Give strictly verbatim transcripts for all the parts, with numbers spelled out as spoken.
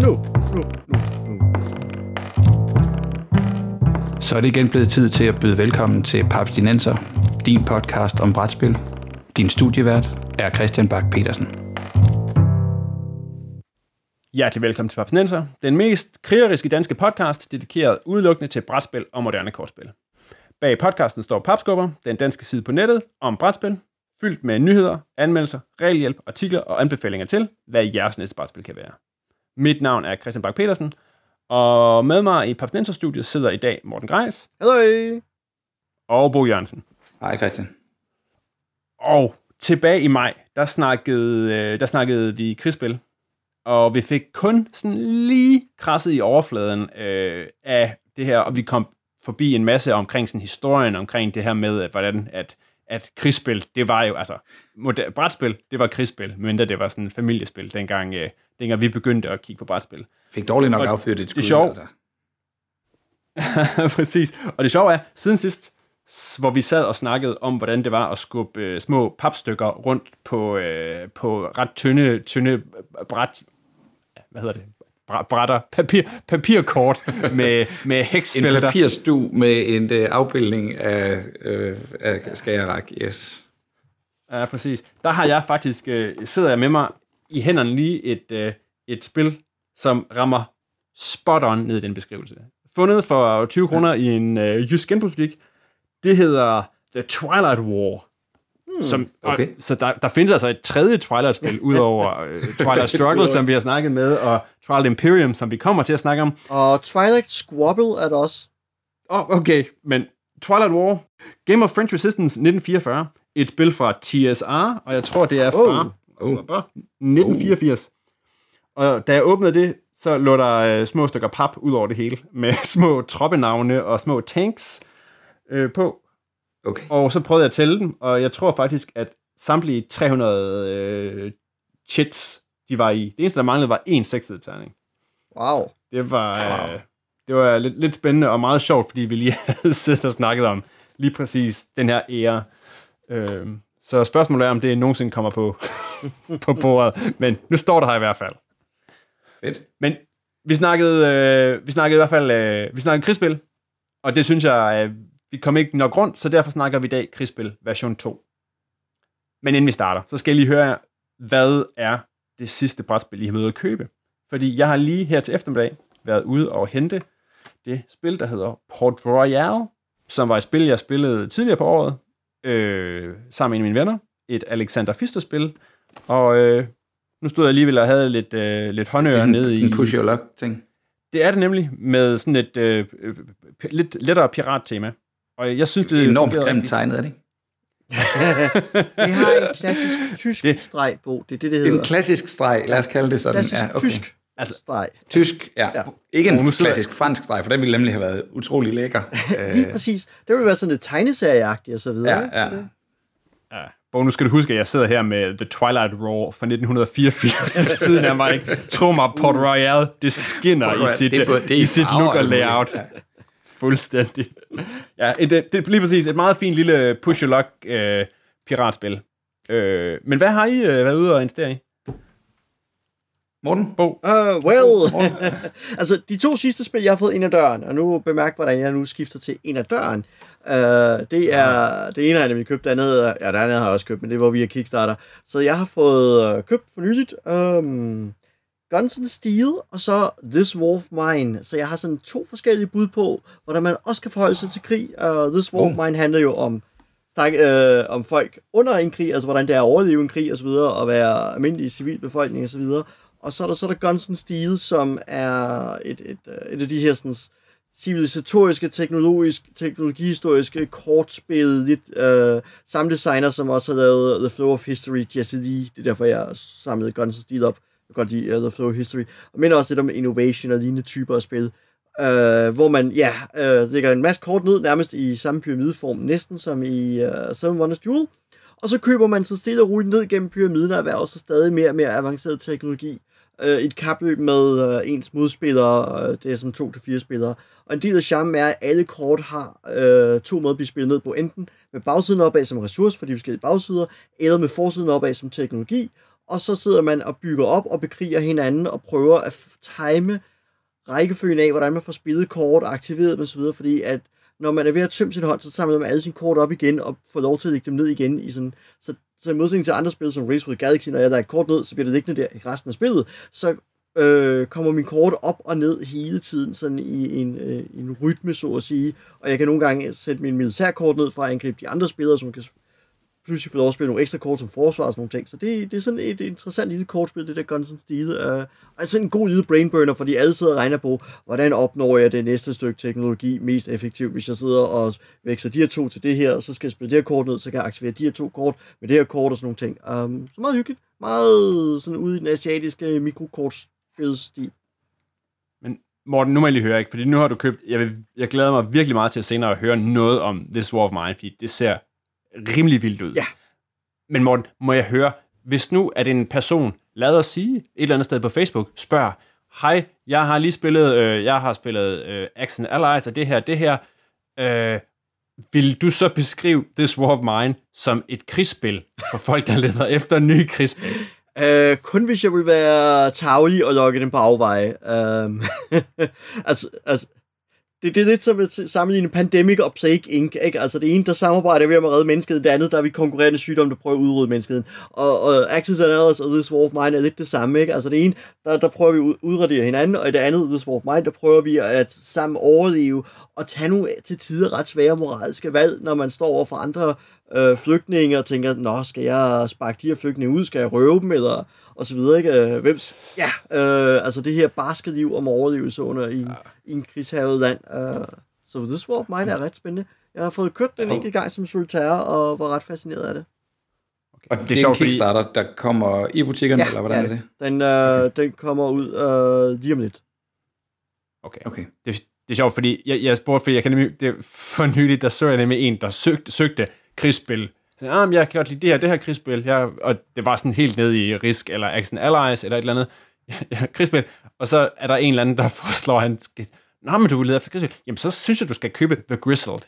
Og nu, nu, nu, nu. Så er det igen blevet tid til at byde velkommen til Papstinenser, din podcast om brætspil. Din studievært er Christian Bakke-Petersen. Hjertelig velkommen til Papstinenser, den mest krigeriske danske podcast, dedikeret udelukkende til brætspil og moderne kortspil. Bag podcasten står Papskubber, den danske side på nettet om brætspil, fyldt med nyheder, anmeldelser, regelhjælp, artikler og anbefalinger til, hvad jeres næste brætspil kan være. Mit navn er Christian Bakke-Petersen, og med mig i Papstinenser-studiet sidder i dag Morten Greis. Hallo! Og Bo Jørgensen. Hej Christian. Og tilbage i maj, der snakkede, der snakkede de krigsspil, og vi fik kun sådan lige krasset i overfladen øh, af det her, og vi kom forbi en masse omkring sådan historien, omkring det her med, at, hvordan at, at krigsspil, det var jo, altså, moder- brætspil, det var krigsspil, mindre det var sådan familiespil, dengang, øh, dengang vi begyndte at kigge på brætspil. Fik dårligt nok affyret et skud. Det sjove, altså. Præcis. Og det sjove er, siden sidst, hvor vi sad og snakkede om, hvordan det var at skubbe øh, små papstykker rundt på, øh, på ret tynde, tynde bræt, hvad hedder det? Brætter, papir, papirkort med, med heksfelter. En papirstue med en uh, afbildning af, øh, af skagerrak, yes. Ja, præcis. Der har jeg faktisk, øh, sidder jeg med mig i hænderne lige et, øh, et spil, som rammer spot on ned i den beskrivelse. Fundet for tyve kroner i en øh, jysk genbrugsbutik. Det hedder The Twilight War. Hmm, som, okay. og, så der, der findes altså et tredje Twilight-spil, ud over uh, Twilight Struggle, som vi har snakket med, og Twilight Imperium, som vi kommer til at snakke om. Og Twilight Squabble er der også. Åh, oh, okay. Men Twilight War, Game of French Resistance nitten fireogfyrre, et spil fra T S R, og jeg tror, det er fra oh, oh, nitten fireogfirs. Oh. Og da jeg åbnede det, så lå der uh, små stykker pap ud over det hele, med små troppenavne og små tanks øh, på. Okay. Og så prøvede jeg at tælle dem, og jeg tror faktisk, at samtlige tre hundrede øh, chits, de var i. Det eneste, der manglede, var en sekssidig terning. Wow. Det var, wow. Øh, det var lidt, lidt spændende og meget sjovt, fordi vi lige havde siddet og snakket om lige præcis den her ære. Øh, så spørgsmålet er, om det nogensinde kommer på, på bordet. Men nu står der her i hvert fald. Fedt. Men vi snakkede, øh, vi snakkede i hvert fald øh, vi snakkede krigsspil, og det synes jeg... Øh, Vi kom ikke nok rundt, så derfor snakker vi i dag krigsspil version to. Men inden vi starter, så skal jeg lige høre, hvad er det sidste brætspil, I har været ude at købe? Fordi jeg har lige her til eftermiddag været ude og hente det spil, der hedder Port Royal, som var et spil, jeg spillede tidligere på året, øh, sammen med en af mine venner. Et Alexander Pfister-spil. Og øh, nu stod jeg alligevel og havde lidt, øh, lidt håndører nede i... en push your luck ting. Det er det nemlig, med sådan et øh, p- lidt lettere pirattema. Og jeg synes, det er enormt grimt tegnet, er det ikke? Det har en klassisk tysk det, streg på. Det er det, det hedder. En klassisk streg, lad os kalde det sådan. Klassisk ja, okay. tysk altså, streg. Tysk, ja. ja. Ikke en oh, klassisk fransk streg, for den ville nemlig have været utrolig lækker. Lige præcis. Det ville være sådan et tegneserieagtigt og så videre. Ja, ja. ja. Bo, nu skal du huske, at jeg sidder her med The Twilight War fra nitten fireogfirs ved siden af mig. Tro mig, Port Royal, det skinner Royal, i sit, det, det i sit look og layout. Ja. Fuldstændig. Ja, et, det er lige præcis et meget fint lille push-your-luck øh, piratspil. Øh, men hvad har I øh, været ude og investere i? Morten? Bo? Uh, well, Morten. Altså de to sidste spil, jeg har fået ind ad døren, og nu bemærk, hvordan jeg nu skifter til ind ad døren. Uh, det er det ene, jeg har nemlig købt, det andet, ja, det andet har jeg også købt, men det var via Kickstarter. Så jeg har fået uh, købt for nyligt um, Guns of Steel, og så This War of Mine. Så jeg har sådan to forskellige bud på, hvordan man også kan forholde sig til krig. Uh, This War oh. of Mine handler jo om, snak, øh, om folk under en krig, altså hvordan det er at overleve en krig osv., og være almindelig civilbefolkning osv. Og så er der, så er der Guns of Steel, som er et, et, et af de her sådan, civilisatoriske, teknologihistoriske kortspil, lidt øh, samme designer, som også har lavet The Flow of History, Jesse Lee. Det er derfor, jeg samlede Guns of Steel op. Jeg kan godt lide uh, The Flow of History, og minder også lidt om innovation og lignende typer af spil, uh, hvor man, ja, uh, lægger en masse kort ned, nærmest i samme pyramideform, næsten som i uh, Seven Wonders Duel, og så køber man så stille og roligt ned gennem pyramiden og erhverver så stadig mere og mere avanceret teknologi, uh, et kapløb med uh, ens modspillere, uh, det er sådan to til fire spillere, og en del af charmen er, at alle kort har uh, to måder at blive spillet ned på, enten med bagsiden opad som ressource for de forskellige bagsider, eller med forsiden opad som teknologi, og så sidder man og bygger op og bekriger hinanden og prøver at time rækkefølgen af, hvordan man får spillet kort og aktiveret dem osv., fordi at når man er ved at tømme sin hånd, så samler man alle sine kort op igen og får lov til at lægge dem ned igen. I sådan, så, så i modsætning til andre spil som Race with Galaxy, når jeg der er kort ned, så bliver det liggende der i resten af spillet. Så øh, kommer min kort op og ned hele tiden sådan i en, øh, en rytme, så at sige. Og jeg kan nogle gange sætte min militærkort ned for at angribe de andre spillere, som kan pludselig få lov at spille nogle ekstra kort som forsvar og sådan nogle ting. Så det, det er sådan et interessant lille kortspil, det der Guns of Steel. Øh, og sådan en god lille brainburner, fordi alle sidder og regner på, hvordan opnår jeg det næste stykke teknologi mest effektivt, hvis jeg sidder og vækser de her to til det her, og så skal jeg spille de her kort ned, så kan jeg aktivere de her to kort med det her kort og sådan nogle ting. Um, så meget hyggeligt. Meget sådan ude i den asiatiske mikrokortspilstil. Men Morten, nu må jeg lige høre, ikke? Fordi nu har du købt... Jeg, vil, jeg glæder mig virkelig meget til at senere at høre noget om This War of Mine, fordi det ser... rimelig vildt ud. Ja. Men Morten, må jeg høre, hvis nu at en person, lad os sige et eller andet sted på Facebook, spørger, hej, jeg har lige spillet, øh, jeg har spillet øh, Axis and Allies og det her, det her, øh, vil du så beskrive This War of Mine som et krigsspil for folk, der leder efter nye krigsspil? Uh, kun hvis jeg vil være tarvelig og lokke den på afveje. Um, altså, altså Det, det er lidt som at sammenligne Pandemic og Plague Incorporated. Ikke? Altså det ene, der samarbejder ved at redde mennesket, det andet, der er vi konkurrerende sygdomme, der prøver at udrydde mennesket. Og, og Axis and Allies og This War of Mine er lidt det samme. Ikke? Altså det ene, der, der prøver vi at udradere hinanden, og i det andet, This War of Mine, der prøver vi at sammen overleve og tage nu til tider ret svære moralske valg, når man står over for andre øh, flygtninge og tænker, nå, skal jeg sparke de her flygtninge ud? Skal jeg røve dem? Eller, og så videre, ikke? Hvems? Ja, øh, altså det her barske liv om overlevelse under i en, i en krigshavet land. Uh, så This War of Mine er ret spændende. Jeg har fået købt den enkelt gang som solitaire, og var ret fascineret af det. Okay. Og det er en Kickstarter, der kommer i butikkerne, ja, eller hvordan ja, det. er det? Den, øh, okay. den kommer ud øh, lige om lidt. Okay, okay. Det, det er sjovt, fordi jeg, jeg spurgte, fordi jeg kan nemlig, det for nylig, der så jeg nemlig en, der søgte, søgte krigsspil. Ja, men jeg kan godt lide det her, det her krigsspil. Jeg, og det var sådan helt nede i Risk, eller Axis and Allies, eller et eller andet ja, krigsspil. Og så er der en eller anden, der foreslår, han skal, nå, men du leder efter krigsspil. Jamen, så synes jeg, du skal købe The Grizzled.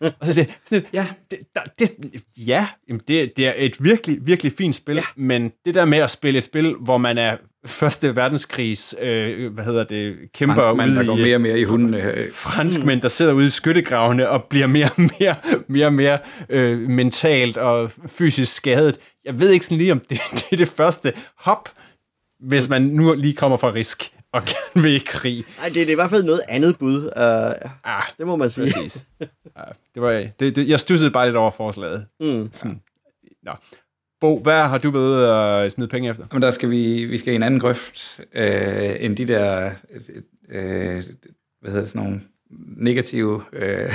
Og så siger jeg, ja, det, der, det, ja det, det er et virkelig, virkelig fint spil, ja. Men det der med at spille et spil, hvor man er første verdenskrigs, øh, hvad hedder det, kæmper franskmænd, ude der i, går mere og mere i hundene. Franskmænd, der sidder ude i skyttegravene og bliver mere og mere, mere, mere øh, mentalt og fysisk skadet. Jeg ved ikke sådan lige, om det, det er det første hop, hvis man nu lige kommer fra Risk og gerne vil i krig. Nej, det, det er i hvert fald noget andet bud. Uh, ah, det må man sige. Præcis. ah, det var, det, det, jeg stussede bare lidt over forslaget. Mm. Sådan. Nå. Bo, hvad har du ved at smide penge efter? Jamen, der skal vi, vi skal i en anden grøft, øh, end de der, øh, hvad hedder det, sådan nogle negative, øh,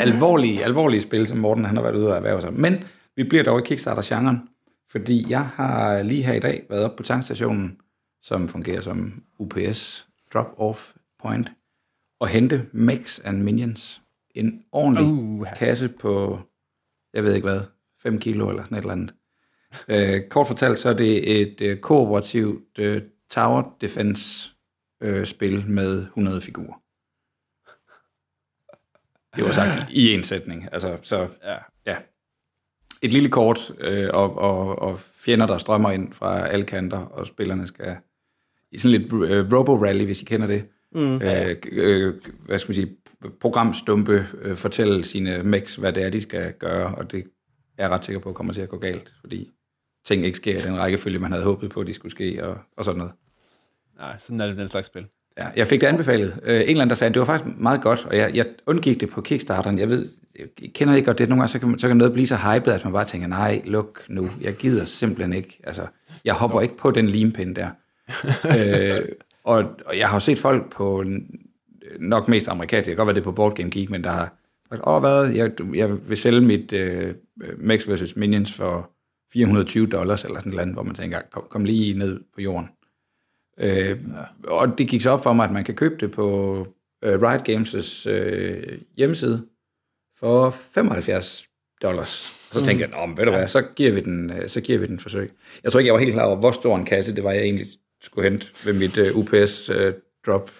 alvorlige, alvorlige spil, som Morten han har været ude at erhverve sig. Men vi bliver dog i Kickstarter-genren, fordi jeg har lige her i dag været oppe på tankstationen, som fungerer som U P S drop-off point, og hente Mechs and Minions. En ordentlig uh. kasse på, jeg ved ikke hvad, fem kilo eller sådan et eller andet. Øh, kort fortalt, så er det et øh, kooperativt øh, tower defense øh, spil med hundrede figurer. Det var sagt i en sætning. Altså, så, ja. Et lille kort øh, og, og, og fjender, der strømmer ind fra alle kanter, og spillerne skal i sådan lidt uh, robo-rally, hvis I kender det. Mm. Øh, øh, hvad skal man sige, programstumpe, øh, fortælle sine mechs, hvad det er, de skal gøre, og det er jeg ret sikker på, kommer til at gå galt, fordi ting ikke sker i den rækkefølge, man havde håbet på, de skulle ske, og, og sådan noget. Nej, sådan er det den slags spil. Ja, jeg fik det anbefalet. Øh, en eller anden, der sagde, det var faktisk meget godt, og jeg, jeg undgik det på Kickstarteren. Jeg ved, jeg kender ikke godt det, nogle gange, så kan, så kan noget blive så hypet, at man bare tænker, nej, luk nu, jeg gider simpelthen ikke. Altså, jeg hopper ikke på den limpind der. øh, og, og jeg har set folk på nok mest amerikanske, jeg kan godt være det på Board Game Geek, men der har åh, hvad, jeg, jeg vil sælge mit øh, Mechs versus Minions for fire hundrede og tyve dollars eller sådan et eller andet, hvor man tænker, kom, kom lige ned på jorden. Øh, ja. Og det gik så op for mig, at man kan købe det på øh, Riot Games' øh, hjemmeside for femoghalvfjerds dollars. Og så tænkte jeg, nå, men ved du hvad, så giver vi den, øh, så giver vi den forsøg. Jeg tror ikke, jeg var helt klar over, hvor stor en kasse det var, jeg egentlig skulle hente ved mit øh, U P S øh, drop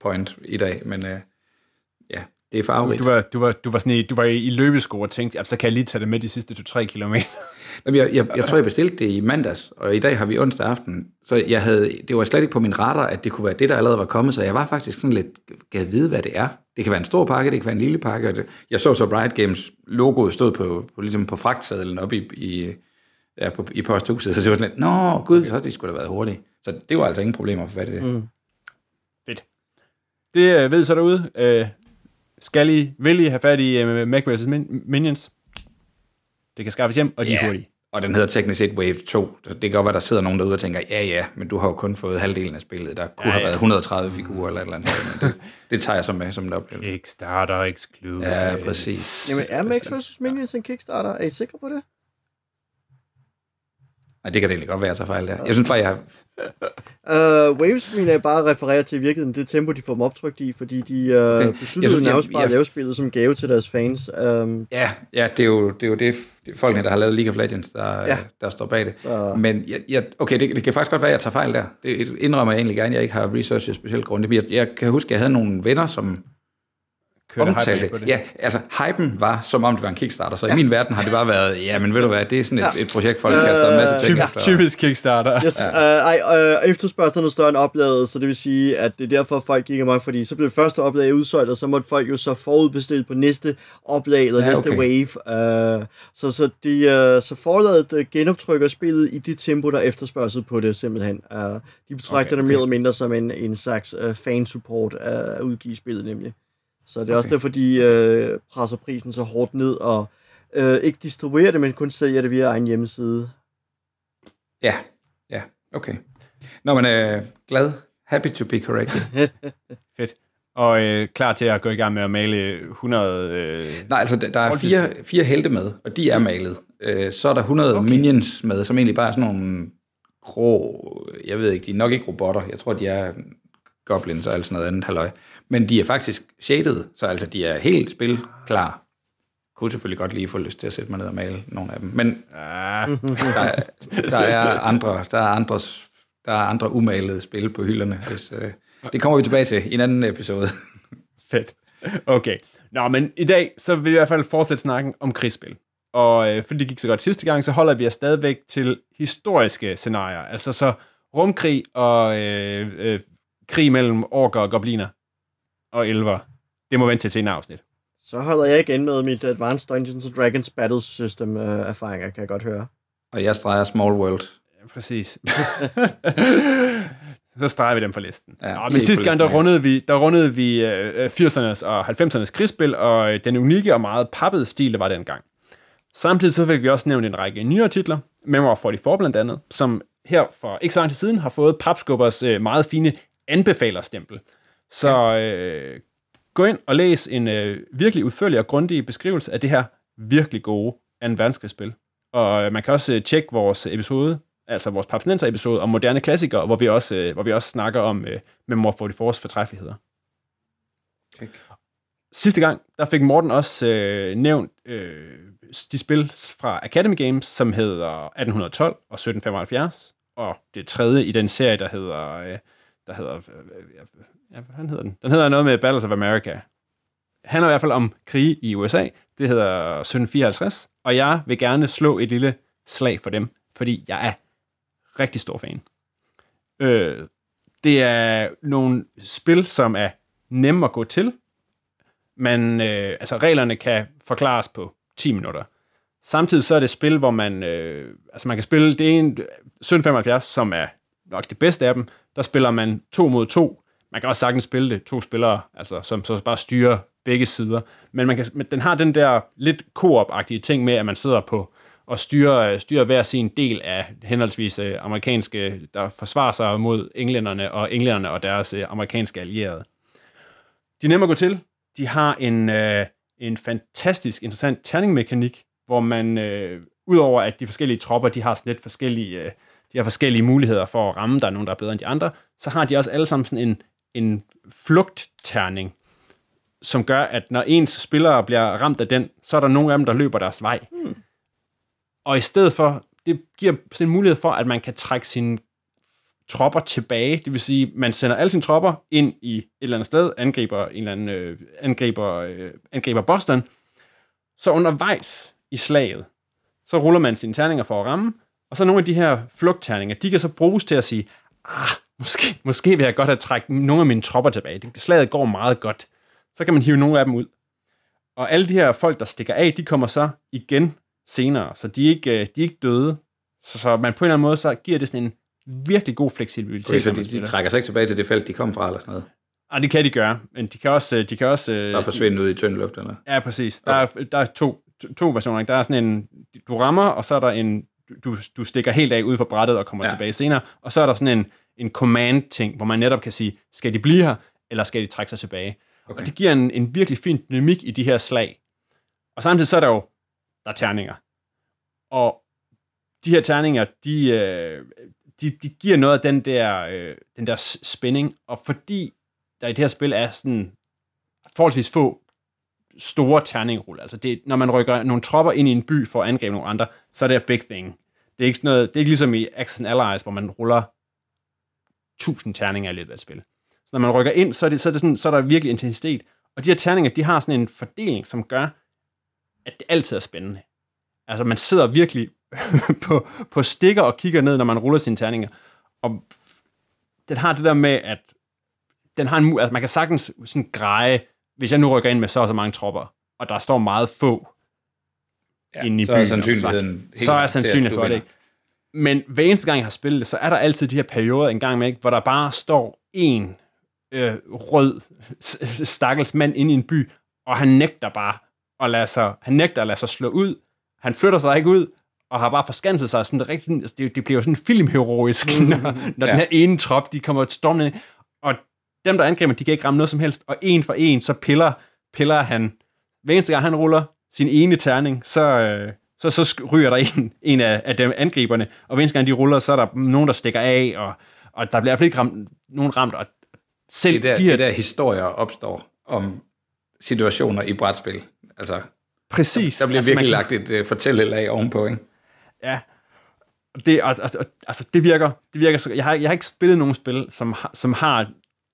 point i dag, men øh, ja, Det er farverigt. Du var, du var, du var, sådan i, du var i, i løbesko og tænkte, så kan jeg lige tage det med de sidste to-tre kilometer. Jamen, jeg, jeg, jeg tror, jeg bestilte det i mandags, og i dag har vi onsdag aften. Så jeg havde, det var slet ikke på min radar, at det kunne være det, der allerede var kommet. Så jeg var faktisk sådan lidt, kan jeg vide, hvad det er? Det kan være en stor pakke, det kan være en lille pakke. Det, jeg så så Bright Games logoet stod på, på, ligesom på fragtsadlen oppe i, i, ja, på, i posthuset. Så det var sådan lidt, nå gud, så det skulle da været hurtigt. Så det var altså ingen problemer for hvad det er. Mm. Fedt. Det ved så derude. Øh, skal I, vil I have fat i uh, Mech versus. Minions? Det kan skaffes hjem, og de yeah. er hurtige. Og den hedder teknisk set Wave to. Det kan godt være, der sidder nogen derude og tænker, ja ja, men du har jo kun fået halvdelen af spillet. Der kunne ja, have været et hundrede og tredive figurer eller et eller andet. Det, det tager jeg så med som en oplevelse. Kickstarter exclusive. Ja, præcis. Jamen, er Mech versus. Minions en Kickstarter? Er I sikre på det? Nej, det kan det egentlig godt være, så fejl der. Jeg synes bare, jeg har... uh, Waves, mener jeg, bare refererer til virkeligheden det tempo, de får dem optrykt i, fordi de uh, okay. besluttede nærmest at lave spillet som gave til deres fans. Um, ja, ja, det er jo det, er jo det folkene, der har lavet League of Legends, der, ja. der står bag det. Så. Men jeg, jeg, okay, det, det kan faktisk godt være, at jeg tager fejl der. Det indrømmer jeg egentlig gerne, jeg ikke har researchet specielt grundigt. Jeg, jeg kan huske, at jeg havde nogle venner, som... omtalte. Det. Ja, altså hypen var, som om det var en Kickstarter, så ja. i min verden har det bare været, ja, men ved du hvad, det er sådan et, ja. et projekt, folk kaster en masse penge efter. Typisk Kickstarter. Yes, ja. øh, øh, efterspørgselen er større end oplaget, så det vil sige, at det er derfor, folk gik af mig, fordi så blev det første oplag udsolgt, og så måtte folk jo så forudbestille på næste oplag, eller ja, næste okay. wave. Øh, så så, de, øh, så forladet genoptrykker spillet i det tempo, der efterspørgsel på det, simpelthen. Øh, de betragter okay. det mere eller mindre som en, en slags øh, fansupport at udgive spillet, nemlig. Så det er okay. også derfor, de øh, presser prisen så hårdt ned, og øh, ikke distribuerer det, men kun sælger det via egen hjemmeside. Ja, ja, okay. Nå, men øh, glad. Happy to be corrected. Fedt. Og øh, klar til at gå i gang med at male hundrede... Øh, Nej, altså, der er fire, fire helte med, og de er malet. Øh, så er der hundrede okay. minions med, som egentlig bare er sådan nogle grå... Jeg ved ikke, de er nok ikke robotter. Jeg tror, de er... goblins og alt sådan noget andet halløj. Men de er faktisk shaded, så altså de er helt spilklar. Kunne selvfølgelig godt lige få lyst til at sætte mig ned og male nogle af dem. Men ah. der, der er andre, der er andres, der er andre umalede spil på hylderne. Hvis, øh, det kommer vi tilbage til i en anden episode. Fedt. Okay. Nå, men i dag så vil vi i hvert fald fortsætte snakken om krigsspil. Og øh, fordi det gik så godt sidste gang, så holder vi os stadigvæk til historiske scenarier. Altså så rumkrig og øh, øh, krig mellem orker og gobliner og elver. Det må vente til til en afsnit. Så holder jeg igen med mit Advanced Dungeons and Dragons Battle System erfaringer, kan jeg godt høre. Og jeg streger Small World. Ja, præcis. Så streger vi dem på listen. Ja, Nå, men sidste gang, der rundede vi, der rundede vi firsernes og halvfemsernes krigsspil, og den unikke og meget pappede stil, der var dengang. Samtidig så fik vi også nævnt en række nyere titler, Memoir fyrre-fire blandt andet, som her for ikke så lang tid siden har fået Papskubbers meget fine anbefalerstempel. Så øh, gå ind og læs en øh, virkelig udførlig og grundig beskrivelse af det her virkelig gode anden verdenskrigsspil. Og øh, man kan også øh, tjekke vores episode, altså vores Papstinenser episode om moderne klassikere, hvor vi også, øh, hvor vi også snakker om øh, Memoir fyrre-fires fortræffeligheder. Okay. Sidste gang, der fik Morten også øh, nævnt øh, de spil fra Academy Games, som hedder atten tolv og sytten femoghalvfjerds, og det tredje i den serie, der hedder... Øh, der hedder, ja, han hedder den. Den hedder noget med Battles of America. Han er i hvert fald om krige i U S A. Det hedder sytten fireoghalvtreds, og jeg vil gerne slå et lille slag for dem, fordi jeg er rigtig stor fan. Øh, det er nogle spil, som er nemme at gå til, men øh, altså reglerne kan forklares på ti minutter. Samtidig så er det spil, hvor man, øh, altså man kan spille, det er en sytten femoghalvfjerds, som er nok det bedste af dem. Der spiller man to mod to. Man kan også sagtens spille det, to spillere, altså, som så bare styrer begge sider. Men, man kan, men den har den der lidt co-op-agtige ting med, at man sidder på og styrer, styrer hver sin del af henholdsvis amerikanske, der forsvarer sig mod englænderne og englænderne og deres amerikanske allierede. De er nemme at gå til. De har en, øh, en fantastisk interessant terningmekanik, hvor man, øh, udover at de forskellige tropper, de har lidt forskellige... Øh, de har forskellige muligheder for at ramme, der er nogen, der er bedre end de andre, så har de også alle sammen sådan en, en flugtterning, som gør, at når ens spillere bliver ramt af den, så er der nogle af dem, der løber deres vej. Hmm. Og i stedet for, det giver sådan en mulighed for, at man kan trække sine tropper tilbage. Det vil sige, man sender alle sine tropper ind i et eller andet sted, angriber, en eller anden, øh, angriber, øh, angriber Boston. Så undervejs i slaget, så ruller man sine terninger for at ramme, og så nogle af de her flugtterninger, de kan så bruges til at sige, ah, måske, måske vil jeg godt have trækket nogle af mine tropper tilbage. Slaget går meget godt. Så kan man hive nogle af dem ud. Og alle de her folk, der stikker af, de kommer så igen senere, så de er ikke, de er ikke døde. Så, så man på en eller anden måde, så giver det sådan en virkelig god fleksibilitet. Okay, så de, de trækker sig ikke tilbage til det felt, de kom fra, eller sådan noget? Nej, det kan de gøre, men de kan også... De kan også der forsvinder de, ud i tynd luft, eller? Ja, præcis. Der, okay. er, der er to, to, to versioner. Der er sådan en... Du rammer, og så er der en... Du, du stikker helt af ud fra brættet og kommer ja. tilbage senere, og så er der sådan en, en command-ting, hvor man netop kan sige, skal de blive her, eller skal de trække sig tilbage? Okay. Og det giver en, en virkelig fin dynamik i de her slag. Og samtidig så er der jo... Der er terninger. Og de her terninger, de... De, de giver noget af den der, øh, den der spænding, og fordi der i det her spil er sådan forholdsvis få store terningruller, altså det, når man rykker nogle tropper ind i en by for at angribe nogle andre, så er det a big thing. Det er ikke, sådan noget, det er ikke ligesom i Axis and Allies, hvor man ruller tusind terninger i løbet af et spil. Så når man rykker ind, så er, det, så er, det sådan, så er der virkelig intensitet, og de her terninger, de har sådan en fordeling, som gør, at det altid er spændende. Altså man sidder virkelig på, på stikker og kigger ned, når man ruller sine terninger. Og den har det der med, at den har en, altså man kan sagtens sådan greje, hvis jeg nu rykker ind med så og så mange tropper, og der står meget få ja, inde i så byen, er sandsynligheden så er sandsynligheden for det ikke. Men hver eneste gang, jeg har spillet det, så er der altid de her perioder en gang med, ikke, hvor der bare står en øh, rød stakkels mand inde i en by, og han nægter bare at lade sig, han nægter at lade sig slå ud. Han flytter sig ikke ud, og har bare forskanset sig sådan rigtig, det bliver jo sådan filmheroisk, når, når ja. den her ene trop, de kommer stormende ind, og dem, der angriber, de kan ikke ramme noget som helst, og en for en, så piller, piller han. Hver eneste gang, han ruller sin ene terning, så, så, så ryger der en, en af, af dem angriberne, og hver eneste gang, de ruller, så er der nogen, der stikker af, og, og der bliver i hvert fald ikke ramt, nogen ramt, og selv det der, de her... Det der historier opstår om situationer i brætspil, altså... Præcis. Der bliver altså, virkelig kan... lagt et uh, fortællelag ovenpå, ikke? Ja, det, altså, altså, det virker, det virker så. Jeg har, jeg har ikke spillet nogen spil, som har, som har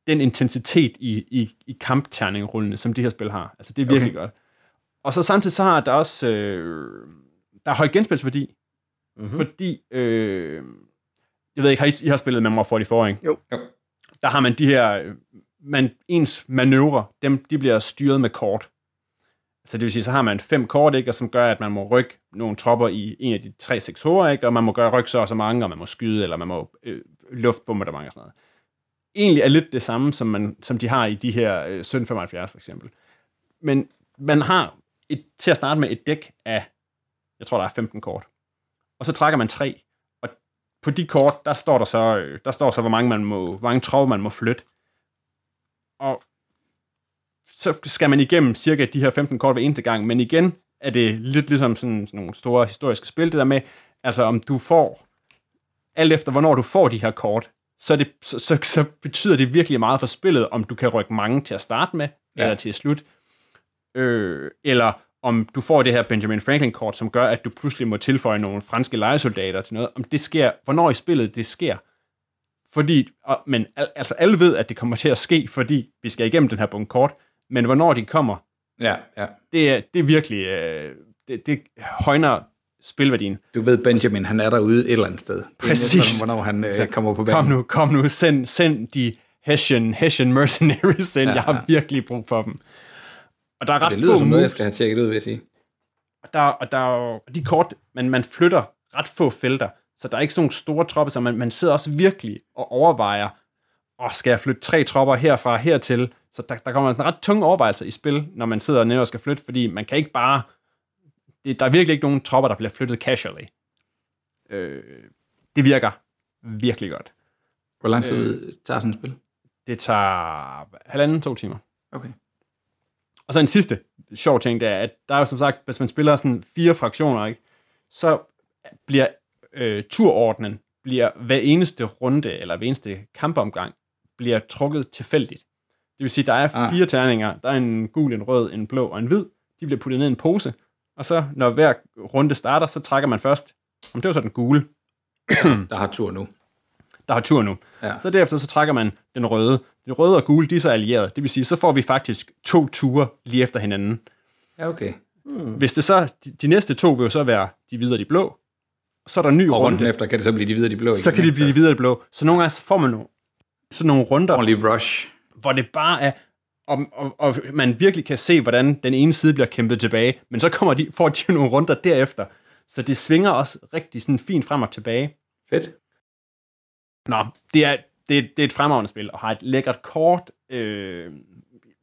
den intensitet i, i, i kampterningrullene, som de her spil har. Altså, det er virkelig okay. godt. Og så samtidig så har der også, øh, der er høj genspilsværdi, mm-hmm. fordi, øh, jeg ved ikke, har I, I har spillet Memoir fyrre-fire, ikke? Jo. jo. Der har man de her, man, ens manøvrer, dem, de bliver styret med kort. Så det vil sige, så har man fem kort, ikke, og som gør, at man må rykke nogle tropper i en af de tre sektorer, ikke, og man må gøre rykke så og så mange, og man må skyde, eller man må øh, luftbombardement og sådan noget. Egentlig er lidt det samme, som, man, som de har i de her øh, sytten femoghalvfjerds for eksempel. Men man har et, til at starte med et dæk af, jeg tror, der er femten kort. Og så trækker man tre, og på de kort, der står der så, øh, der står så hvor, mange man må, hvor mange tropper man må flytte. Og så skal man igennem cirka de her femten kort ved eneste gang, men igen er det lidt ligesom sådan, sådan nogle store historiske spil, det der med, altså om du får, alt efter hvornår du får de her kort, så, det, så, så, så betyder det virkelig meget for spillet, om du kan rykke mange til at starte med, ja. eller til slut, øh, eller om du får det her Benjamin Franklin-kort, som gør, at du pludselig må tilføje nogle franske lejesoldater til noget, om det sker, hvornår i spillet det sker. Fordi, og, men altså alle ved, at det kommer til at ske, fordi vi skal igennem den her bunke kort, men hvornår de kommer, ja, ja. Det, det er virkelig, det, det højner spilværdien. Du ved, Benjamin, han er derude et eller andet sted. Præcis. Næsten, hvornår han øh, kommer på banen. Kom nu, kom nu, send, send de Hessian, Hessian mercenaries, send. Ja, ja. Jeg har virkelig brug for dem. Og der er ret det lyder få som noget, moves. Jeg skal have tjekket ud, vil jeg sige. Og der, og der er de kort, men man flytter ret få felter, så der er ikke sådan nogle store tropper, så man, man sidder også virkelig og overvejer, åh, skal jeg flytte tre tropper herfra hertil? Så der, der kommer en ret tunge overvejelse i spil, når man sidder nede og skal flytte, fordi man kan ikke bare... Det, der er virkelig ikke nogen tropper, der bliver flyttet casually. Øh, det virker virkelig godt. Hvor lang tid øh, tager sådan et spil? Det tager halvanden, to timer. Okay. Og så en sidste sjov ting, det er, at der er jo som sagt, hvis man spiller sådan fire fraktioner, ikke, så bliver øh, turordnen, bliver hver eneste runde, eller hver eneste kampomgang, bliver trukket tilfældigt. Det vil sige, der er fire ah. terninger. Der er en gul, en rød, en blå og en hvid. De bliver puttet ned i en pose. Og så, når hver runde starter, så trækker man først. Om det var så den gule. Der har tur nu. der har tur nu. Ja. Så derefter så trækker man den røde. Den røde og gule, de er så allierede. Det vil sige, så får vi faktisk to ture lige efter hinanden. Ja, okay. Hmm. Hvis det så, de, de næste to vil jo så være de hvide og de blå. Så er der en ny og runde. Runden efter kan det så blive de hvide og de blå. Så kan de blive de hvide og de blå. Så nogle gange så får man nogle, sådan nogle runder. Only rush. Hvor det bare er... Og, og, og man virkelig kan se, hvordan den ene side bliver kæmpet tilbage, men så kommer de, får de nogle runder derefter. Så det svinger også rigtig sådan fint frem og tilbage. Fedt. Nå, det er, det, det er et fremragende spil, og har et lækkert kort, øh,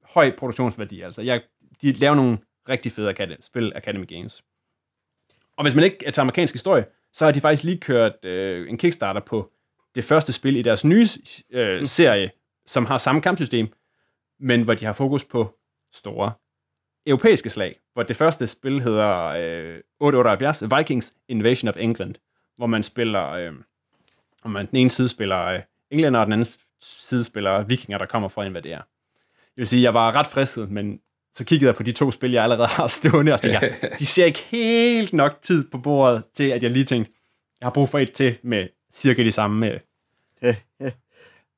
høj produktionsværdi. Altså. Jeg, de laver nogle rigtig fede akad- spil, Academy Games. Og hvis man ikke er til amerikansk historie, så har de faktisk lige kørt øh, en Kickstarter på det første spil i deres nye øh, serie, som har samme kampsystem, men hvor de har fokus på store europæiske slag, hvor det første spil hedder øh, otte syv otte, Vikings Invasion of England, hvor man spiller, øh, hvor man den ene side spiller øh, englænder, og den anden side spiller vikinger, der kommer fra hvad det er. Jeg vil sige, jeg var ret fristet, men så kiggede jeg på de to spil, jeg allerede har stående, og tænkte, de ser ikke helt nok tid på bordet til, at jeg lige tænkte, jeg har brug for et til med cirka de samme. Øh.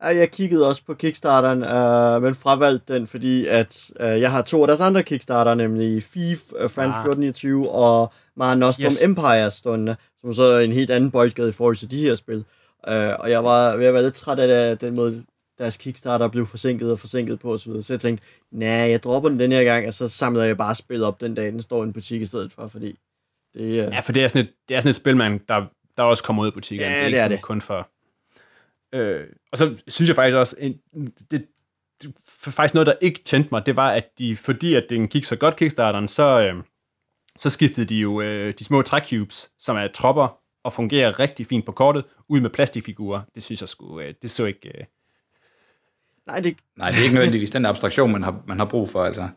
Jeg kiggede også på Kickstarteren, øh, men fravalgte den, fordi at øh, jeg har to af deres andre Kickstarter, nemlig Fief France fjorten niogtyve og Mare Nostrum yes. Empire stående, som så er en helt anden boldgade i forhold til de her spil. Øh, og jeg var ved at være lidt træt af den måde, deres Kickstarter blev forsinket og forsinket på osv. Så jeg tænkte, nej, jeg dropper den den her gang, og så samler jeg bare spillet op den dag, den står i en butik i stedet for, fordi det øh... ja, for det er sådan et, det er sådan et spil, man, der, der også kommer ud i butikker. Ja, det er ikke det er sådan, det. Kun for... Øh, og så synes jeg faktisk også en, det, det, faktisk noget der ikke tændte mig, det var at de, fordi at den gik så godt Kickstarteren, så, øh, så skiftede de jo øh, de små trækcubes, som er tropper og fungerer rigtig fint på kortet, ud med plastikfigurer. Det synes jeg sgu øh, det så ikke øh... nej, det... nej det er ikke nødvendigvis den abstraktion man har, man har brug for, altså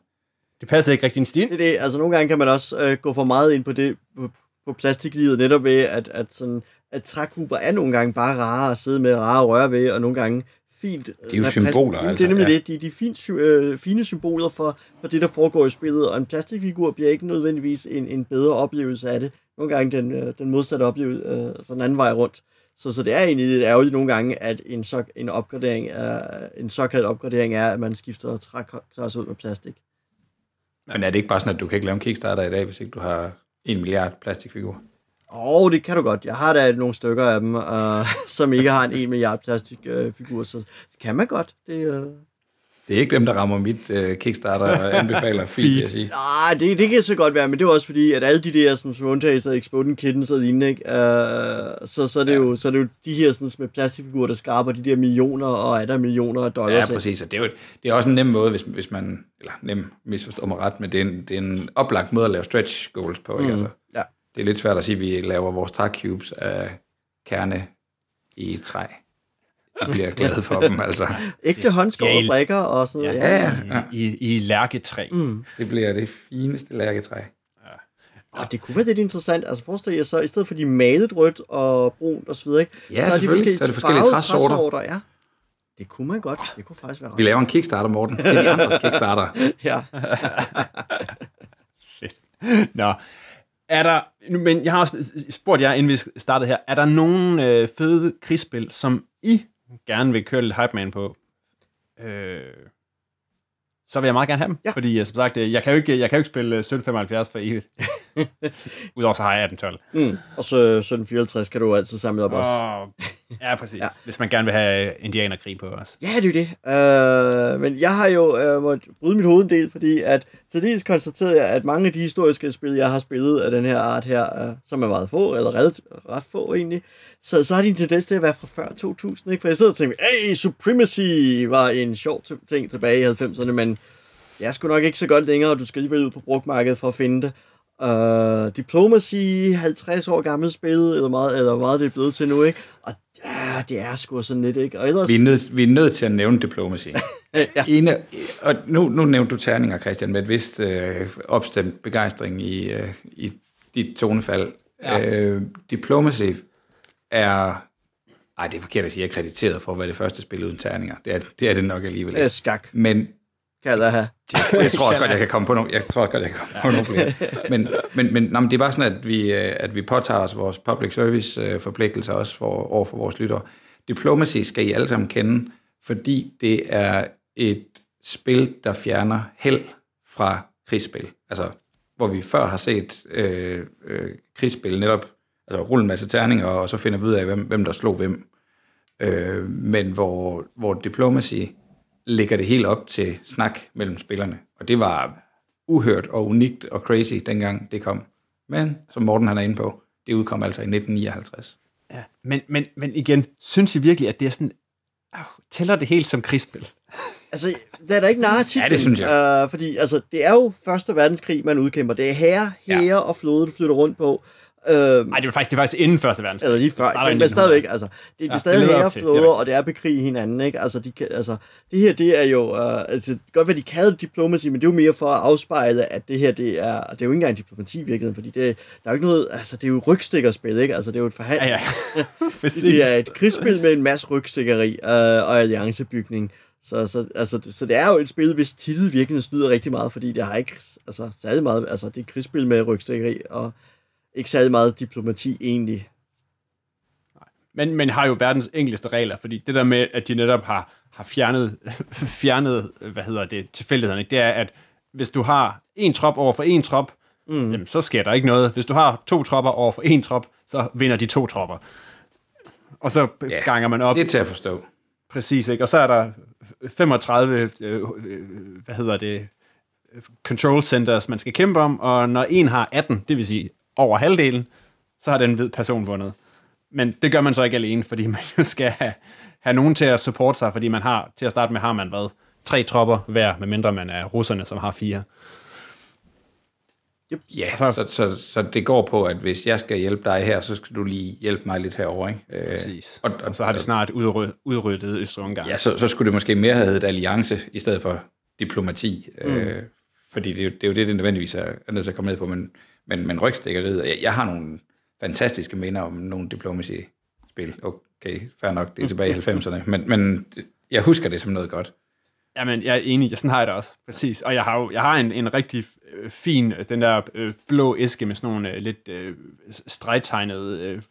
det passer ikke rigtig en stil. Det er det, altså nogle gange kan man også øh, gå for meget ind på det på, på plastiklivet, netop ved at, at sådan at trækhuber er nogle gange bare rare at sidde med, rare at røre ved, og nogle gange fint... Det er jo symboler, plas- altså. Det er nemlig ja. det. De, de fint sy- øh, fine symboler for, for det, der foregår i spillet, og en plastikfigur bliver ikke nødvendigvis en, en bedre oplevelse af det. Nogle gange den, øh, den modsatte oplevelse, øh, så den anden vej rundt. Så, så det er egentlig lidt ærgerligt nogle gange, at en, so- en, opgradering er, en såkaldt opgradering er, at man skifter trækhuber ud med plastik. Men er det ikke bare sådan, at du kan ikke lave en Kickstarter i dag, hvis ikke du har en milliard plastikfigurer? Åh, oh, det kan du godt. Jeg har da nogle stykker af dem, øh, som ikke har en en milliard plastikfigurer, øh, så det kan man godt. Det, øh... det er ikke dem, der rammer mit øh, Kickstarter og anbefaler feed, jeg siger. Nej, det, det kan så godt være, men det er også fordi, at alle de der sådan, som undtagelser, Exploding Kittens og lignende, øh, så, så, er det ja. jo, så er det jo de her sådan, med plastikfigurer, der skraber de der millioner og er der millioner af dollars. Ja, præcis. Og det, er jo, det er også en nem måde, hvis, hvis man, eller nem, misforstår mig ret, men det er en, det er en oplagt måde at lave stretch goals på, ikke mm. altså? Ja. Det er lidt svært at sige, at vi laver vores trækcubes af kerne i træ. Jeg bliver glad for dem, altså. Ægte håndskåret brikker og sådan noget. Ja, ja, ja. I, i lærketræ. Mm. Det bliver det fineste lærketræ. Ja. Og det kunne være lidt interessant. Altså forestil jer så, i stedet for de malet rødt og brunt og så videre, ja, så er de forskellige, så er det forskellige træsorter. træsorter ja. Det kunne man godt. Det kunne faktisk være rart. Vi laver en Kickstarter, Morten. Til de andres Kickstarter. Ja. Fedt. Nå. Er der, men jeg har også spurgt jer, inden vi startede her, er der nogen øh, fede krigsspil, som I gerne vil køre lidt hype man på? Øh, så vil jeg meget gerne have dem, ja. Fordi som sagt, jeg kan jo ikke, jeg kan jo ikke spille sytten femoghalvfjerds for evigt. Udover så har jeg atten tolv. Mm, og så sytten fireoghalvtreds kan du altid samle op også. Og, ja, præcis. Ja. Hvis man gerne vil have indianerkrig på os. Ja, det er det. Øh, men jeg har jo øh, måttet bryde mit hoved en del, fordi at til dels konstaterede jeg, at mange af de historiske spil, jeg har spillet af den her art her, øh, som er meget få, eller ret, ret få egentlig, så, så har de en tendens til at være fra før to tusind. Ikke? For jeg sidder og tænker, hey, Supremacy var en sjov t- ting tilbage i halvfemserne, men det er sgu nok ikke så godt længere, og du skal lige ud på brugtmarkedet for at finde det. Uh, Diplomacy, halvtreds år gammel spil, eller meget, eller meget det er blevet til nu, ikke? Og ja, det er sgu sådan lidt, ikke? Og ellers... vi, er nødt, vi er nødt til at nævne Diplomacy. ja. Ene, og nu, nu nævnte du terninger, Christian, med et vist øh, opstemt begejstring i, øh, i dit tonefald. Ja. Øh, Diplomacy er... Ej, det er forkert at sige, at jeg er krediteret for at være det første spil uden terninger. Det er det, er det nok alligevel. Det er skak. Men... Jeg, jeg tror også godt, jeg kan komme på nogle, jeg tror også godt, jeg kan komme på nogle flere. Men, men, men, nej, men det er bare sådan, at vi, at vi påtager os vores public service forpligtelser også for, over for vores lyttere. Diplomacy skal I alle sammen kende, fordi det er et spil, der fjerner held fra krigsspil. Altså, hvor vi før har set øh, øh, krigsspil netop, altså rulle en masse terninger, og så finder vi ud af, hvem, hvem der slog hvem. Øh, men hvor, hvor Diplomacy lægger det helt op til snak mellem spillerne. Og det var uhørt og unikt og crazy, dengang det kom. Men, som Morten han er inde på, det udkom altså i nitten nioghalvtreds. Ja, men, men, men igen, synes I virkelig, at det er sådan, øh, tæller det helt som krigsspil? Altså, der er da ikke narrativ. Ja, det synes jeg. Øh, fordi altså, det er jo første verdenskrig, man udkæmper. Det er herre, herre ja. og flåde, du flytter rundt på. Nej, øh, det var faktisk, det var faktisk inden første verdenskrig. Eller lige før, men, men stadigvæk. Altså, det, ja, det er stadig herre og flåde, og det er at bekrige hinanden. Ikke? Altså, de, altså, det her, det er jo... Øh, altså, godt hvad de kalder diplomati, men det er jo mere for at afspejle, at det her, det er... Det er jo ikke engang diplomati i virkeligheden, fordi det, der er jo ikke noget... Altså, det er jo rygstikkerspil, ikke? Altså, det er jo et forhandling. Ja, ja. Det er et krigsspil med en masse rygstikkeri øh, og alliancebygning. Så, så, altså, det, så det er jo et spil, hvis titel virkelig snyder rigtig meget, fordi det har ikke altså, særlig meget... Altså, det er et krigsspil med rygstikkeri, og ikke særlig meget diplomati egentlig. Nej. Men, men har jo verdens enkleste regler, fordi det der med, at de netop har, har fjernet, fjernet, hvad hedder det, tilfældighederne, ikke? Det er, at hvis du har en trop over for en trop, mm. jamen, så sker der ikke noget. Hvis du har to tropper over for en trop, så vinder de to tropper. Og så yeah, ganger man op. Det er til at forstå. Præcis, ikke? Og så er der femogtredive, øh, hvad hedder det, control centers, man skal kæmpe om, og når en har atten, det vil sige over halvdelen, så har den hvid person vundet. Men det gør man så ikke alene, fordi man jo skal have, have nogen til at supporte sig, fordi man har, til at starte med, har man hvad? Tre tropper hver, medmindre man er russerne, som har fire. Yep. Ja, så, så, så, så det går på, at hvis jeg skal hjælpe dig her, så skal du lige hjælpe mig lidt herovre, ikke? Øh, Præcis. Og, og, og så har det snart udry, udryddet Østrig-Ungarn. Ja, så, så skulle det måske mere have heddet alliance, i stedet for diplomati. Mm. Øh, fordi det, det er jo det, det nødvendigvis er, er nødt til at komme ned på, men Men, men rygstikkeriet, jeg, jeg har nogle fantastiske minder om nogle diplomacy-spil. Okay, fair nok, det er tilbage i halvfemserne, men, men jeg husker det som noget godt. Jamen, jeg er enig, jeg sådan har jeg det også, præcis. Og jeg har, jo, jeg har en, en rigtig øh, fin, den der øh, blå æske med sådan nogle øh, lidt øh, stregtegnede øh,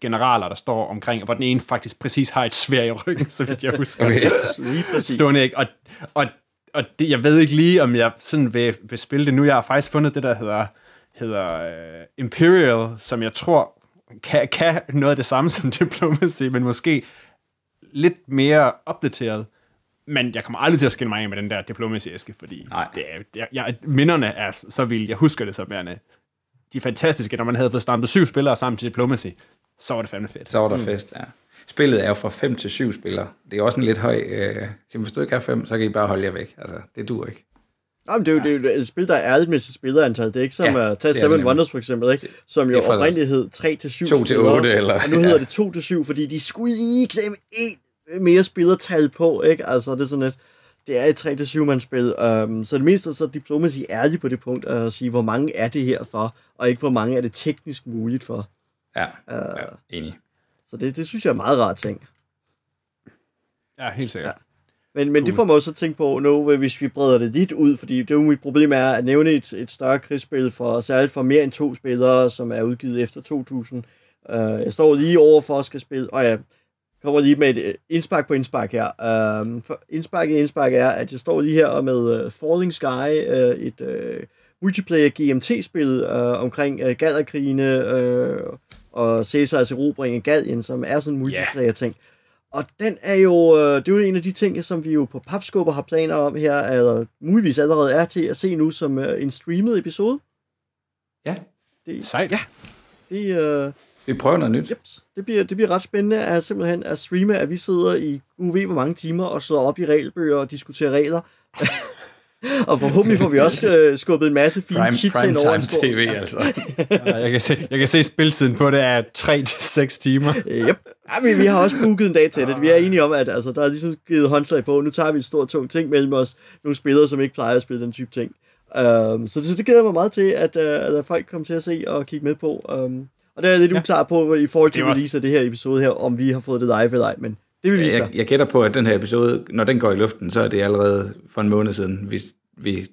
generaler, der står omkring, hvor den ene faktisk præcis har et sværd i ryggen, så vidt jeg husker. Okay. Lige præcis. Stående ikke, og... og, og det, jeg ved ikke lige, om jeg sådan vil, vil spille det nu. Jeg har faktisk fundet det, der hedder... hedder uh, Imperial, som jeg tror kan, kan noget af det samme som Diplomacy, men måske lidt mere opdateret. Men jeg kommer aldrig til at skille mig af med den der Diplomacy-æske, fordi det er, det er, jeg, minderne er så vilde. Jeg husker det så værende. De er fantastiske. Når man havde fået stampet syv spillere sammen til Diplomacy, så var det fandme fedt. Så var der mm. fest, ja. Spillet er jo fra fem til syv spillere. Det er også en lidt høj... Øh, hvis du ikke har fem, så kan I bare holde jer væk. Altså, det dur ikke. Jamen, det er jo, ja. det er jo et spil, der er ærligt med sit spillerantal. Det er ikke som ja, at tage Seven Wonders, for eksempel, ikke? Som jo oprindeligt hed tre til syv. to til otte, eller... Og nu hedder ja. det to til syv, fordi de skulle ikke se en mere spillertal på, ikke? Altså, det er sådan et... Det er et tre til syv-mandsspil. Um, så det mindste så Diplomacy ærligt på det punkt at sige, hvor mange er det her for, og ikke hvor mange er det teknisk muligt for. Ja, uh, ja enig. Så det, det synes jeg er meget rart ting. Ja, helt sikkert. Ja. Men, men det får man også tænke på nu, hvis vi breder det lidt ud, fordi det er jo mit problem er at nævne et, et større krigsspil, for, særligt for mere end to spillere, som er udgivet efter to tusind. Uh, jeg står lige over for at skal spille, og jeg kommer lige med et indspark på indspark her. Uh, indspark i indspark er, at jeg står lige her med uh, Falling Sky, uh, et uh, multiplayer G M T-spil uh, omkring uh, Gallerkrigene uh, og Cæsars erobring af Gallien, som er sådan en multiplayer-ting. Yeah. Og den er jo, det er jo en af de ting, som vi jo på Papskubber har planer om her, eller muligvis allerede er til at se nu som en streamet episode. Ja, det, sejt. Ja. Det, øh, vi prøver noget nyt. Jeps, det, bliver, det bliver ret spændende at simpelthen at streame, at vi sidder i U V hvor mange timer og slår op i regelbøger og diskuterer regler. Og forhåbentlig får vi også øh, skubbet en masse fine shit ind over en stor... Prime Time T V, altså. Ja, jeg kan se, jeg kan se spiltiden på det er tre til seks timer. Yep. Ja, men vi har også booket en dag til det. Vi er enige om, at altså, der er ligesom givet håndslag på. Nu tager vi et stort, tungt ting mellem os. Nogle spillere, som ikke plejer at spille den type ting. Um, så det, det glæder mig meget til, at, uh, at folk kommer til at se og kigge med på. Um, og det er lidt ja. uklar på, i forhold til release af det her episode her, om vi har fået det live eller ej, men... Det vil vise sig. Jeg, jeg gætter på, at den her episode, når den går i luften, så er det allerede for en måned siden, hvis vi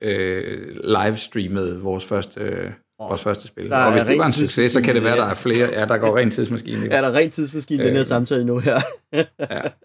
øh, livestreamede vores første øh, vores første spil. Og hvis det var en succes, så kan det være, der er flere. Ja, der går ren tidsmaskine. Ja, der er ren tidsmaskine i øh, den her samtale nu her. Ja.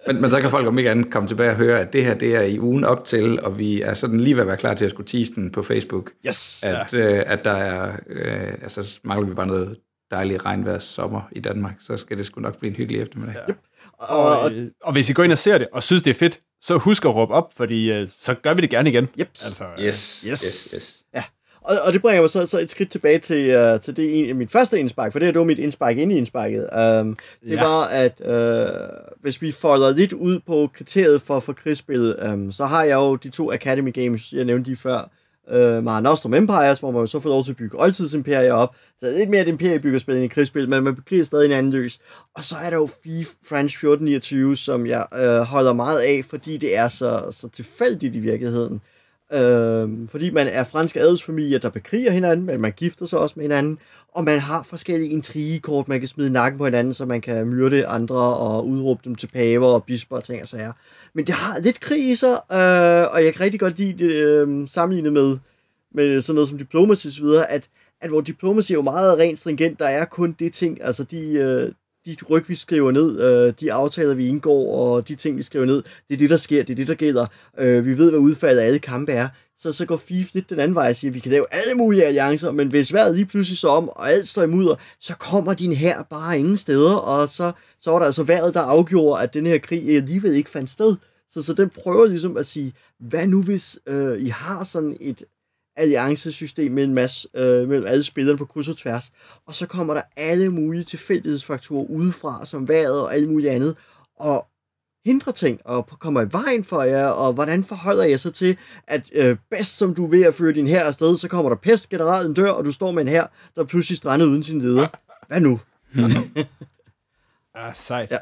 men, men så kan folk om ikke andet komme tilbage og høre, at det her, det er i ugen op til, og vi er sådan lige ved at være klar til at skulle tease den på Facebook. Yes! At, ja. øh, at der er, øh, altså mangler vi bare noget dejlig regnvejrs sommer i Danmark, så skal det sgu nok blive en hyggelig eftermiddag. Ja. Yep. Og, og, og, og hvis I går ind og ser det, og synes det er fedt, så husk at råbe op, fordi øh, så gør vi det gerne igen. Yep. Altså, øh, yes. Yes. Yes, yes. Ja. Og, og det bringer mig så, så et skridt tilbage til, uh, til det en, mit første indspark, for det her, det var mit indspark ind i indsparket. Um, det ja. var, at uh, hvis vi folder lidt ud på kriteriet for, for krigsspillet, um, så har jeg jo de to Academy Games, jeg nævnte lige før, uh, Mare Nostrum Empires, hvor man jo så får lov til at bygge oldtidsimperier op. Så det er ikke mere et imperiebyggerspil end et krigsspil, men man begriber stadig en anden løs. Og så er der jo Fief France fjorten niogtyve, som jeg uh, holder meget af, fordi det er så, så tilfældigt i virkeligheden. Øhm, fordi man er franske adelsfamilier, der bekriger hinanden, men man gifter sig også med hinanden, og man har forskellige intrigekort, man kan smide nakken på hinanden, så man kan myrde andre og udråbe dem til paver og bisper og ting og sager. Men det har lidt krig i sig, øh, og jeg kan rigtig godt lide det øh, sammenlignet med, med sådan noget som Diplomacy og så videre, at, at hvor Diplomacy er jo meget rent stringent, der er kun det ting, altså de... Øh, de ryg, vi skriver ned, de aftaler, vi indgår, og de ting, vi skriver ned, det er det, der sker, det er det, der gælder. Vi ved, hvad udfaldet af alle kampe er. Så, så går Fief lidt den anden vej og siger, vi kan lave alle mulige alliancer, men hvis vejret lige pludselig står om, og alt står imod, så kommer din hær bare ingen steder, og så, så var der altså vejret, der afgjorde, at den her krig alligevel ikke fandt sted. Så, så den prøver ligesom at sige, hvad nu hvis øh, I har sådan et alliancesystem med en masse, øh, mellem alle spillerne på kryds og tværs, og så kommer der alle mulige tilfældighedsfaktorer udefra, som vejret og alt muligt andet, og hindrer ting, og kommer i vejen for jer, og hvordan forholder jeg så til, at øh, bedst som du er ved at føre din hær afsted, så kommer der pest, generalen dør, og du står med en hær, der pludselig strandede uden sin leder. Hvad nu? ah, sejt. Ja.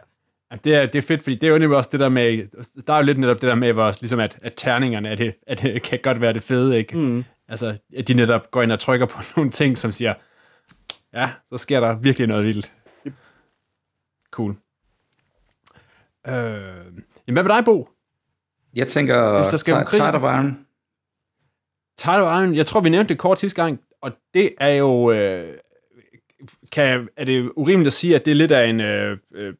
Det er, det er fedt, fordi det er jo nemlig også det der med, der er jo lidt netop det der med, hvor, ligesom at, at terningerne, at det, at det kan godt være det fede, ikke? Mm. Altså, at de netop går ind og trykker på nogle ting, som siger, ja, så sker der virkelig noget vildt. Yep. Cool. Øh, jamen, hvad med dig, Bo? Jeg tænker Tide of Iron. Tide of Iron, jeg tror, vi nævnte det kort sidste gang, og det er jo, øh, kan, er det urimeligt at sige, at det er lidt af en... Øh, øh,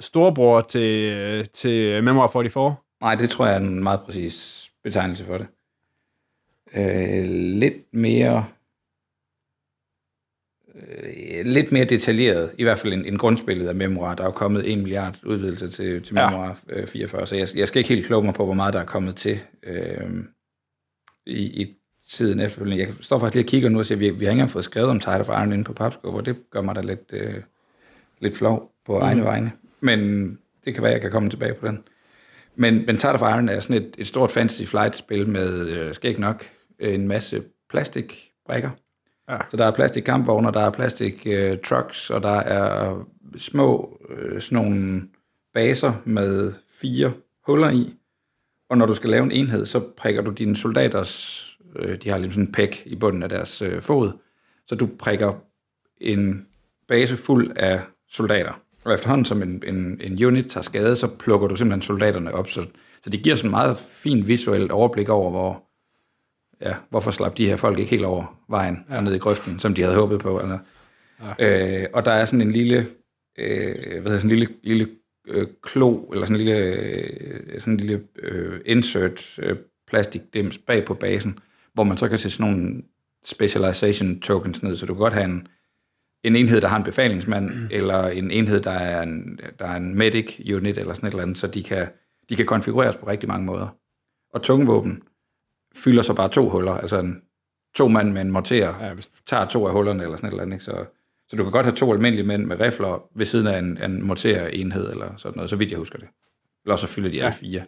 storbror til, til Memoir fireogfyrre? Nej, det tror jeg er en meget præcis betegnelse for det. Øh, lidt mere øh, lidt mere detaljeret, i hvert fald en, en grundspillet af Memoir. Der er jo kommet en milliard udvidelser til, til Memoir ja. fireogfyrre, så jeg, jeg skal ikke helt kloge mig på, hvor meget der er kommet til øh, i, i tiden efterfølgende. Jeg står faktisk lige og kigger nu og siger, at vi, vi har ikke engang fået skrevet om Tide of Iron inde på Papskubber, og det gør mig da lidt, øh, lidt flov på mm-hmm. egne vegne. Men det kan være, jeg kan komme tilbage på den. Men, men Tide of Iron er sådan et, et stort Fantasy Flight-spil med, øh, skæg nok, en masse plastikbrikker. Ja. Så der er plastikkampvogner, der er plastik-trucks, øh, og der er små øh, sådan nogle baser med fire huller i. Og når du skal lave en enhed, så prikker du dine soldaters... Øh, de har ligesom sådan en pæk i bunden af deres øh, fod. Så du prikker en base fuld af soldater. Og efterhånden, som en, en, en unit tager skade, så plukker du simpelthen soldaterne op. Så, så det giver sådan en meget fin visuel overblik over, hvor, ja, hvorfor slap de her folk ikke helt over vejen ja. og ned i grøften, som de havde håbet på. Eller. Ja. Øh, og der er sådan en lille, øh, hvad hedder, sådan en lille, lille øh, klo, eller sådan en lille, øh, sådan en lille øh, insert øh, plastikdims bag på basen, hvor man så kan sætte sådan nogle specialization tokens ned, så du kan godt have en en enhed, der har en befalingsmand, mm. eller en enhed, der er en, der er en medic unit, eller sådan et eller andet, så de kan, de kan konfigureres på rigtig mange måder. Og tungvåben fylder så bare to huller, altså en, to mand med en morter, ja, tager to af hullerne, eller sådan et eller andet, ikke? Så, så du kan godt have to almindelige mænd med rifler ved siden af en, en morterenhed, eller sådan noget, så vidt jeg husker det. Eller så fylder de ja. alle fire.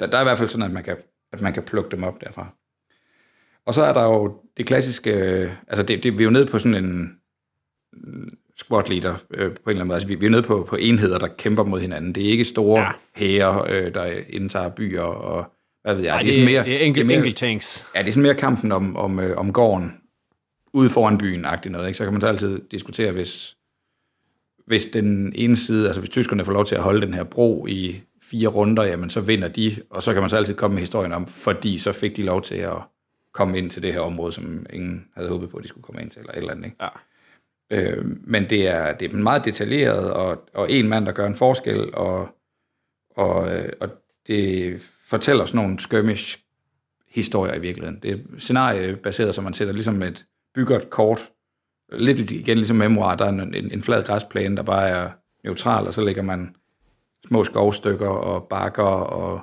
Der, der er i hvert fald sådan, at man kan, at man kan plukke dem op derfra. Og så er der jo det klassiske, altså det, det, vi er jo nede på sådan en squad leader øh, på en eller anden måde. Altså, vi, vi er nede på, på enheder, der kæmper mod hinanden. Det er ikke store ja. hære, øh, der indtager byer og hvad ved jeg. Nej, det, det, mere, det er enkelt enkel tanks. Ja, det er sådan mere kampen om, om, øh, om gården ude foran byen-agtigt noget. Ikke? Så kan man så altid diskutere, hvis, hvis den ene side, altså hvis tyskerne får lov til at holde den her bro i fire runder, jamen så vinder de, og så kan man så altid komme med historien om, fordi så fik de lov til at, komme ind til det her område, som ingen havde håbet på, at de skulle komme ind til, eller et eller andet. Ikke? Ja. Øh, men det er, det er meget detaljeret, og, og en mand, der gør en forskel, og, og, og det fortæller sådan nogle skirmish-historier i virkeligheden. Det er scenariebaseret, så man sætter ligesom et, bygger et kort, lidt igen ligesom memoir, der er en, en flad græsplæne, der bare er neutral, og så lægger man små skovstykker og bakker, og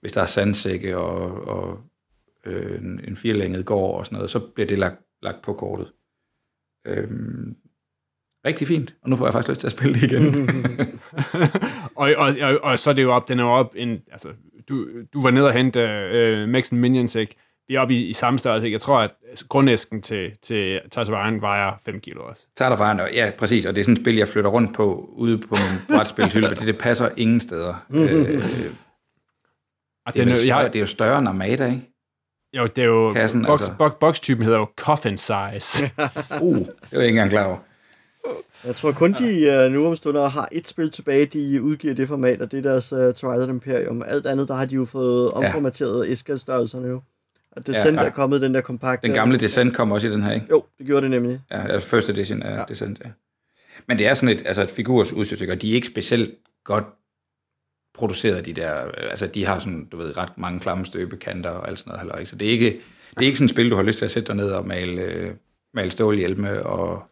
hvis der er sandsække og, og øh, en, en firelænget gård og sådan noget, så bliver det lagt, lagt på kortet. Øhm, rigtig fint, og nu får jeg faktisk lyst til at spille det igen. og, og, og, og så er det jo op, den er op en, altså, du, du var nede og hente øh, Mechs and Minions, ikke? Vi er oppe i, i samme størrelse, ikke? Jeg tror, at grundæsken til, til Tide of Iron vejer fem kilo også. Tide of Iron, ja, præcis. Og det er sådan et spil, jeg flytter rundt på, ude på min brætspilshylde, fordi det passer ingen steder. øh, det, er den, større, jeg, det er jo større end Armada, ikke? Jo, det er jo... Kassen, box, altså. box, box-typen hedder jo Coffin Size. uh, det var jeg ikke engang klar over. Jeg tror kun, de uh, nu omstunder har et spil tilbage, de udgiver det format, og det er deres uh, Twilight Imperium. Alt andet, der har de jo fået omformateret ja. æskestørrelserne jo. Og Descent ja, ja. er kommet, den der kompakte... Den gamle Descent kom også i den her, ikke? Jo, det gjorde det nemlig. Ja, altså first edition af ja. Descent, ja. Men det er sådan et, altså et figurs udstyr, og de er ikke specielt godt produceret, de der... Altså, de har sådan, du ved, ret mange klamme støbekanter og alt sådan noget, halløj, så det er ikke, det er ikke sådan et spil, du har lyst til at sætte dig ned og male, male stålhjelme og,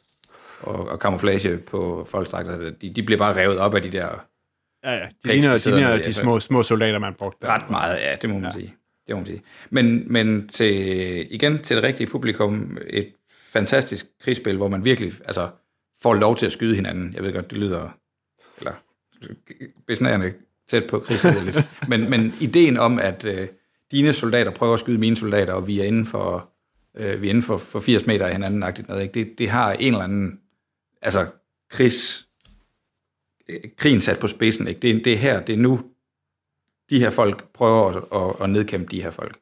og, og camouflage på folks dragter. De, de bliver bare revet op af de der... Ja, ja, de ligner de, ligner, de små, små soldater, man brugte. Ret meget, ja, det må man ja. sige. Det må man sige. Men, men til, igen til det rigtige publikum, et fantastisk krigsspil, hvor man virkelig altså, får lov til at skyde hinanden. Jeg ved godt, det lyder eller besnærende tæt på krigsspillet lidt. Men, men ideen om, at øh, dine soldater prøver at skyde mine soldater, og vi er inden for, øh, vi er inden for, for firs meter af hinanden-agtigt noget, ikke? Det, det har en eller anden altså, krigs, øh, krigen sat på spidsen. Ikke? Det, det er her, det er nu, de her folk prøver at, at, at nedkæmpe de her folk.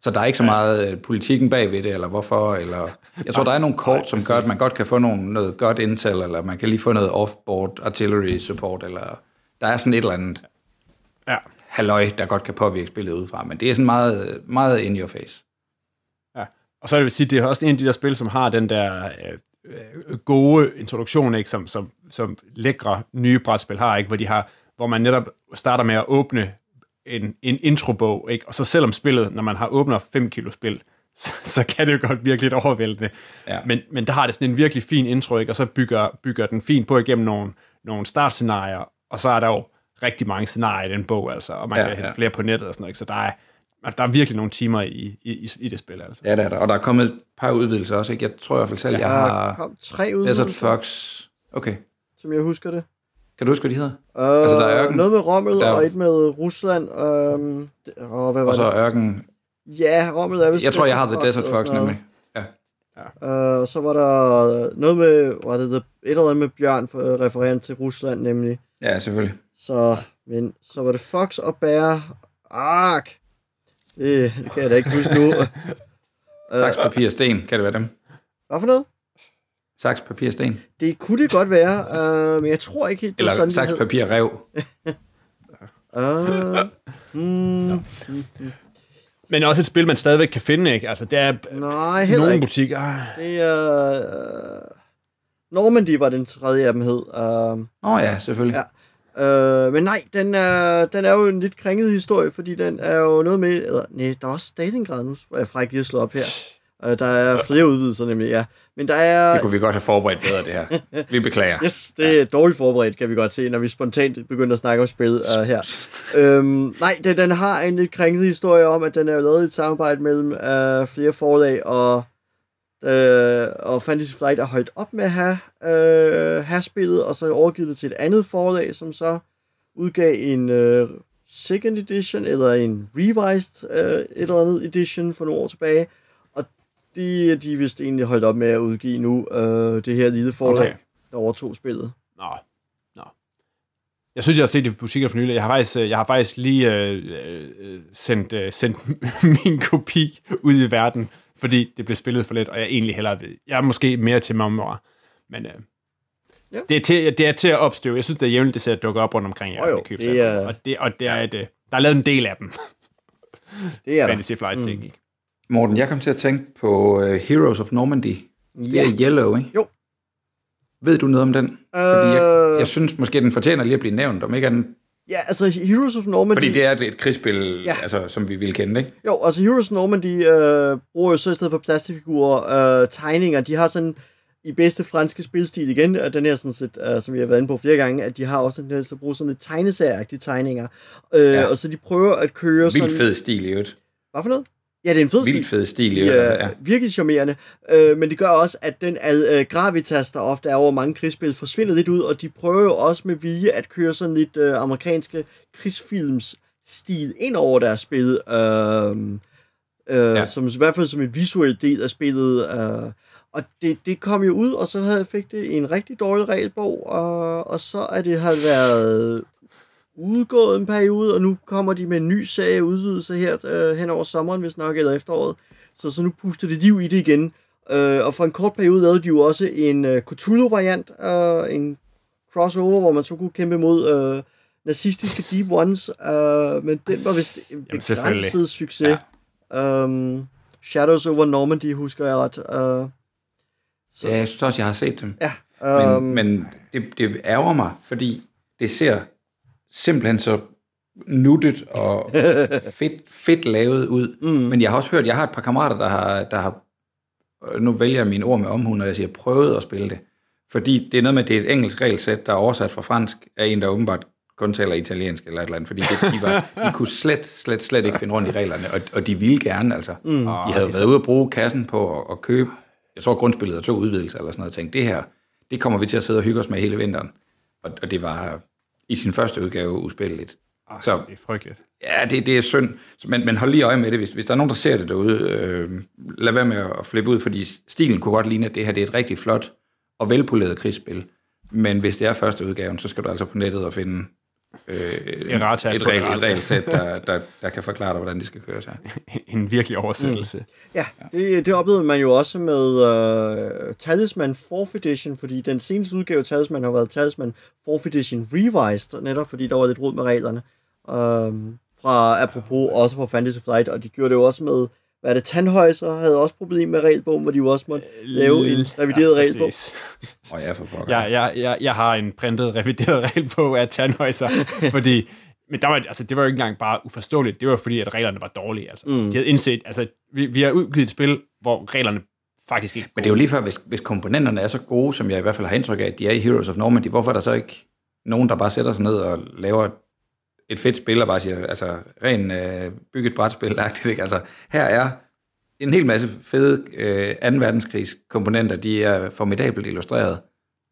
Så der er ikke så meget uh, politikken bagved det, eller hvorfor, eller... Jeg tror, der er nogle kort, som gør, at man godt kan få nogle, noget godt intel, eller man kan lige få noget off-board artillery support, eller... Der er sådan et eller andet ja. halløj, der godt kan påvirke spillet udefra, men det er sådan meget, meget in your face. Ja, og så vil jeg sige, det er også en af de der spil, som har den der øh, øh, gode introduktion, ikke? Som, som, som lækre nye brætspil har, ikke? Hvor, de har, hvor man netop starter med at åbne en, en introbog, ikke? Og så selvom spillet, når man har åbner fem kilo spil, så, så kan det jo godt virke lidt overvældende. Ja. Men, men der har det sådan en virkelig fin intro, ikke? Og så bygger, bygger den fint på igennem nogle, nogle startscenarier, og så er der jo rigtig mange scenarier i den bog, altså, og man ja, kan hente ja. flere på nettet og sådan noget, ikke? Så der er, der er virkelig nogle timer i, i, i det spil, altså. Ja, det er der. Og der er kommet et par udvidelser også, ikke? Jeg tror i hvert fald selv, jeg, jeg har... kom tre udvidelser. Desert Fox. Okay. Som jeg husker det. Kan du huske, hvad de hedder? Øh, altså, der er ørken, noget med Rommel, der... og et med Rusland. Øhm, og, hvad var og så det? Ørken. Ja, Rommel er vist... Jeg tror, jeg har The Desert Fox, nemlig. Ja. Ja. Øh, og så var der noget med... Var det et eller andet med bjørn, refererende til Rusland, nemlig. Ja, selvfølgelig. Så, men, så var det Fox og Bær. Ark! Det, det kan jeg da ikke huske nu. Saks, papir og sten, kan det være dem? Hvad for noget? Saks, papir, sten. Det kunne det godt være, øh, men jeg tror ikke helt... Eller sådan, saks, papir, rev. uh, mm, no. Men også et spil, man stadigvæk kan finde, ikke? Altså, det er Nej, heller nogle ikke. butikker. Det er... Uh, Normandie var den tredje af dem hed. Åh uh, oh, ja, selvfølgelig. Ja. Uh, men nej, den er, den er jo en lidt kringet historie, fordi den er jo noget med... Eller, nej, der er også Stalingrad nu. Jeg er fræk lige at slå op her. Der er flere udvidelser nemlig, ja. Men der er... Det kunne vi godt have forberedt bedre, det her. Vi beklager. Yes, det er ja. dårligt forberedt, kan vi godt se, når vi spontant begynder at snakke om spillet uh, her. øhm, nej, den, den har en lidt kringet historie om, at den er lavet i et samarbejde mellem uh, flere forlag, og, uh, og Fantasy Flight har holdt op med at have, uh, have spillet, og så overgivet det til et andet forlag, som så udgav en uh, second edition, eller en revised uh, et eller andet edition for nogle år tilbage. De, de er vist egentlig holdt op med at udgive nu øh, det her lille forlag, okay. der overtog spillet. Nå, nå. Jeg synes, jeg har set det i butikker for nylig. Jeg har faktisk, jeg har faktisk lige øh, øh, sendt, øh, sendt min kopi ud i verden, fordi det blev spillet for lidt, og jeg egentlig hellere ved. Jeg er måske mere til memoir, men øh, ja. det, er til, det er til at opstøve. Jeg synes, det er jævnligt, det ser at dukke op rundt omkring jer. Oh, det det er... Og, det, og det er et, der er lavet en del af dem. Det er der. Fantasy Flight ting, mm. ikke? Morten, jeg kom til at tænke på uh, Heroes of Normandie. Det ja. er Yellow, ikke? Jo. Ved du noget om den? Øh... Fordi jeg, jeg synes måske, den fortjener lige at blive nævnt, om ikke andet. Ja, altså Heroes of Normandie... Fordi det er et krigsspil, ja. altså, som vi vil kende, ikke? Jo, altså Heroes of Normandie øh, bruger jo så i stedet for plastikfigurer øh, tegninger. De har sådan... I bedste franske spilstil igen, og den her sådan set, uh, som vi har været inde på flere gange, at de har også den her, så bruger sådan lidt tegneserieagtige tegninger, uh, ja. og så de prøver at køre vildt sådan... Vildt fed stil i øvrigt. Hvad for noget? Ja, det er en fed Vildt stil. Vildt fed stil i øvrigt, ja. ja. Virkelig charmerende, uh, men det gør også, at den uh, gravitas, der ofte er over mange krigsspil, forsvinder lidt ud, og de prøver jo også med vilje at køre sådan lidt uh, amerikanske krigsfilmsstil ind over deres spil, uh, uh, ja. som, i hvert fald som et visuelt del af spillet... Uh, Og det, det kom jo ud, og så havde, fik det en rigtig dårlig regelbog, og, og så er det har været udgået en periode, og nu kommer de med en ny serie udvidelse her øh, hen over sommeren, hvis nok, eller efteråret. Så, så nu puster det liv i det igen. Øh, og for en kort periode lavede de jo også en øh, Cthulhu-variant, øh, en crossover, hvor man så kunne kæmpe mod øh, nazistiske Deep Ones, øh, men den var vist en begrænset succes. Ja. Um, Shadows over Normandy, husker jeg ret. Øh, Så. Ja, jeg synes også, jeg har set dem. Ja, øhm... Men, men det, det ærger mig, fordi det ser simpelthen så nuttet og fedt, fedt lavet ud. Mm. Men jeg har også hørt, jeg har et par kammerater, der har, der har nu vælger jeg mine ord med omhu, når jeg siger prøvet at spille det. Fordi det er noget med, det er et engelsk regelsæt, der er oversat fra fransk af en, der åbenbart kun taler italiensk eller et eller andet, fordi det, de, var, de kunne slet, slet, slet ikke finde rundt i reglerne, og, og de ville gerne, altså. Mm. De havde været ude at bruge kassen på at, at købe jeg tror, grundspillet er to udvidelser eller sådan noget, og tænkte, det her, det kommer vi til at sidde og hygge os med hele vinteren. Og, og det var i sin første udgave uspilleligt. Arh, så det er frygteligt. Ja, det, det er synd. Men, men hold lige øje med det. Hvis, hvis der er nogen, der ser det derude, øh, lad være med at flippe ud, fordi stilen kunne godt ligne, at det her det er et rigtig flot og velpoleret krigsspil. Men hvis det er første udgaven, så skal du altså på nettet og finde øh, et regelsæt, der, der, der kan forklare dig, hvordan de skal køre sig. En virkelig oversættelse. Mm. Ja, det, det oplevede man jo også med uh, Talisman fourth Edition, fordi den seneste udgave af Talisman har været Talisman fourth Edition Revised, netop fordi der var lidt rod med reglerne. Um, fra apropos også fra Fantasy Flight, og de gjorde det jo også med, hvad er det, Tandhøjser havde også problem med regelbogen, hvor de jo også måtte lave en revideret ja, regelbog. Og jeg, jeg, jeg, jeg, jeg har en printet, revideret regelbog af Tandhøjser, fordi men der var, altså, det var jo ikke engang bare uforståeligt, det var jo fordi, at reglerne var dårlige. Altså. Mm. De havde indset, altså, vi, vi har udgivet et spil, hvor reglerne faktisk ikke... Men det er jo lige før, hvis, hvis komponenterne er så gode, som jeg i hvert fald har indtryk af, at de er i Heroes of Normandie, hvorfor er der så ikke nogen, der bare sætter sig ned og laver et fedt spil, og bare siger, altså, ren øh, bygget brætspil, altså, her er en hel masse fede øh, anden verdenskrigskomponenter, de er formidabelt illustreret.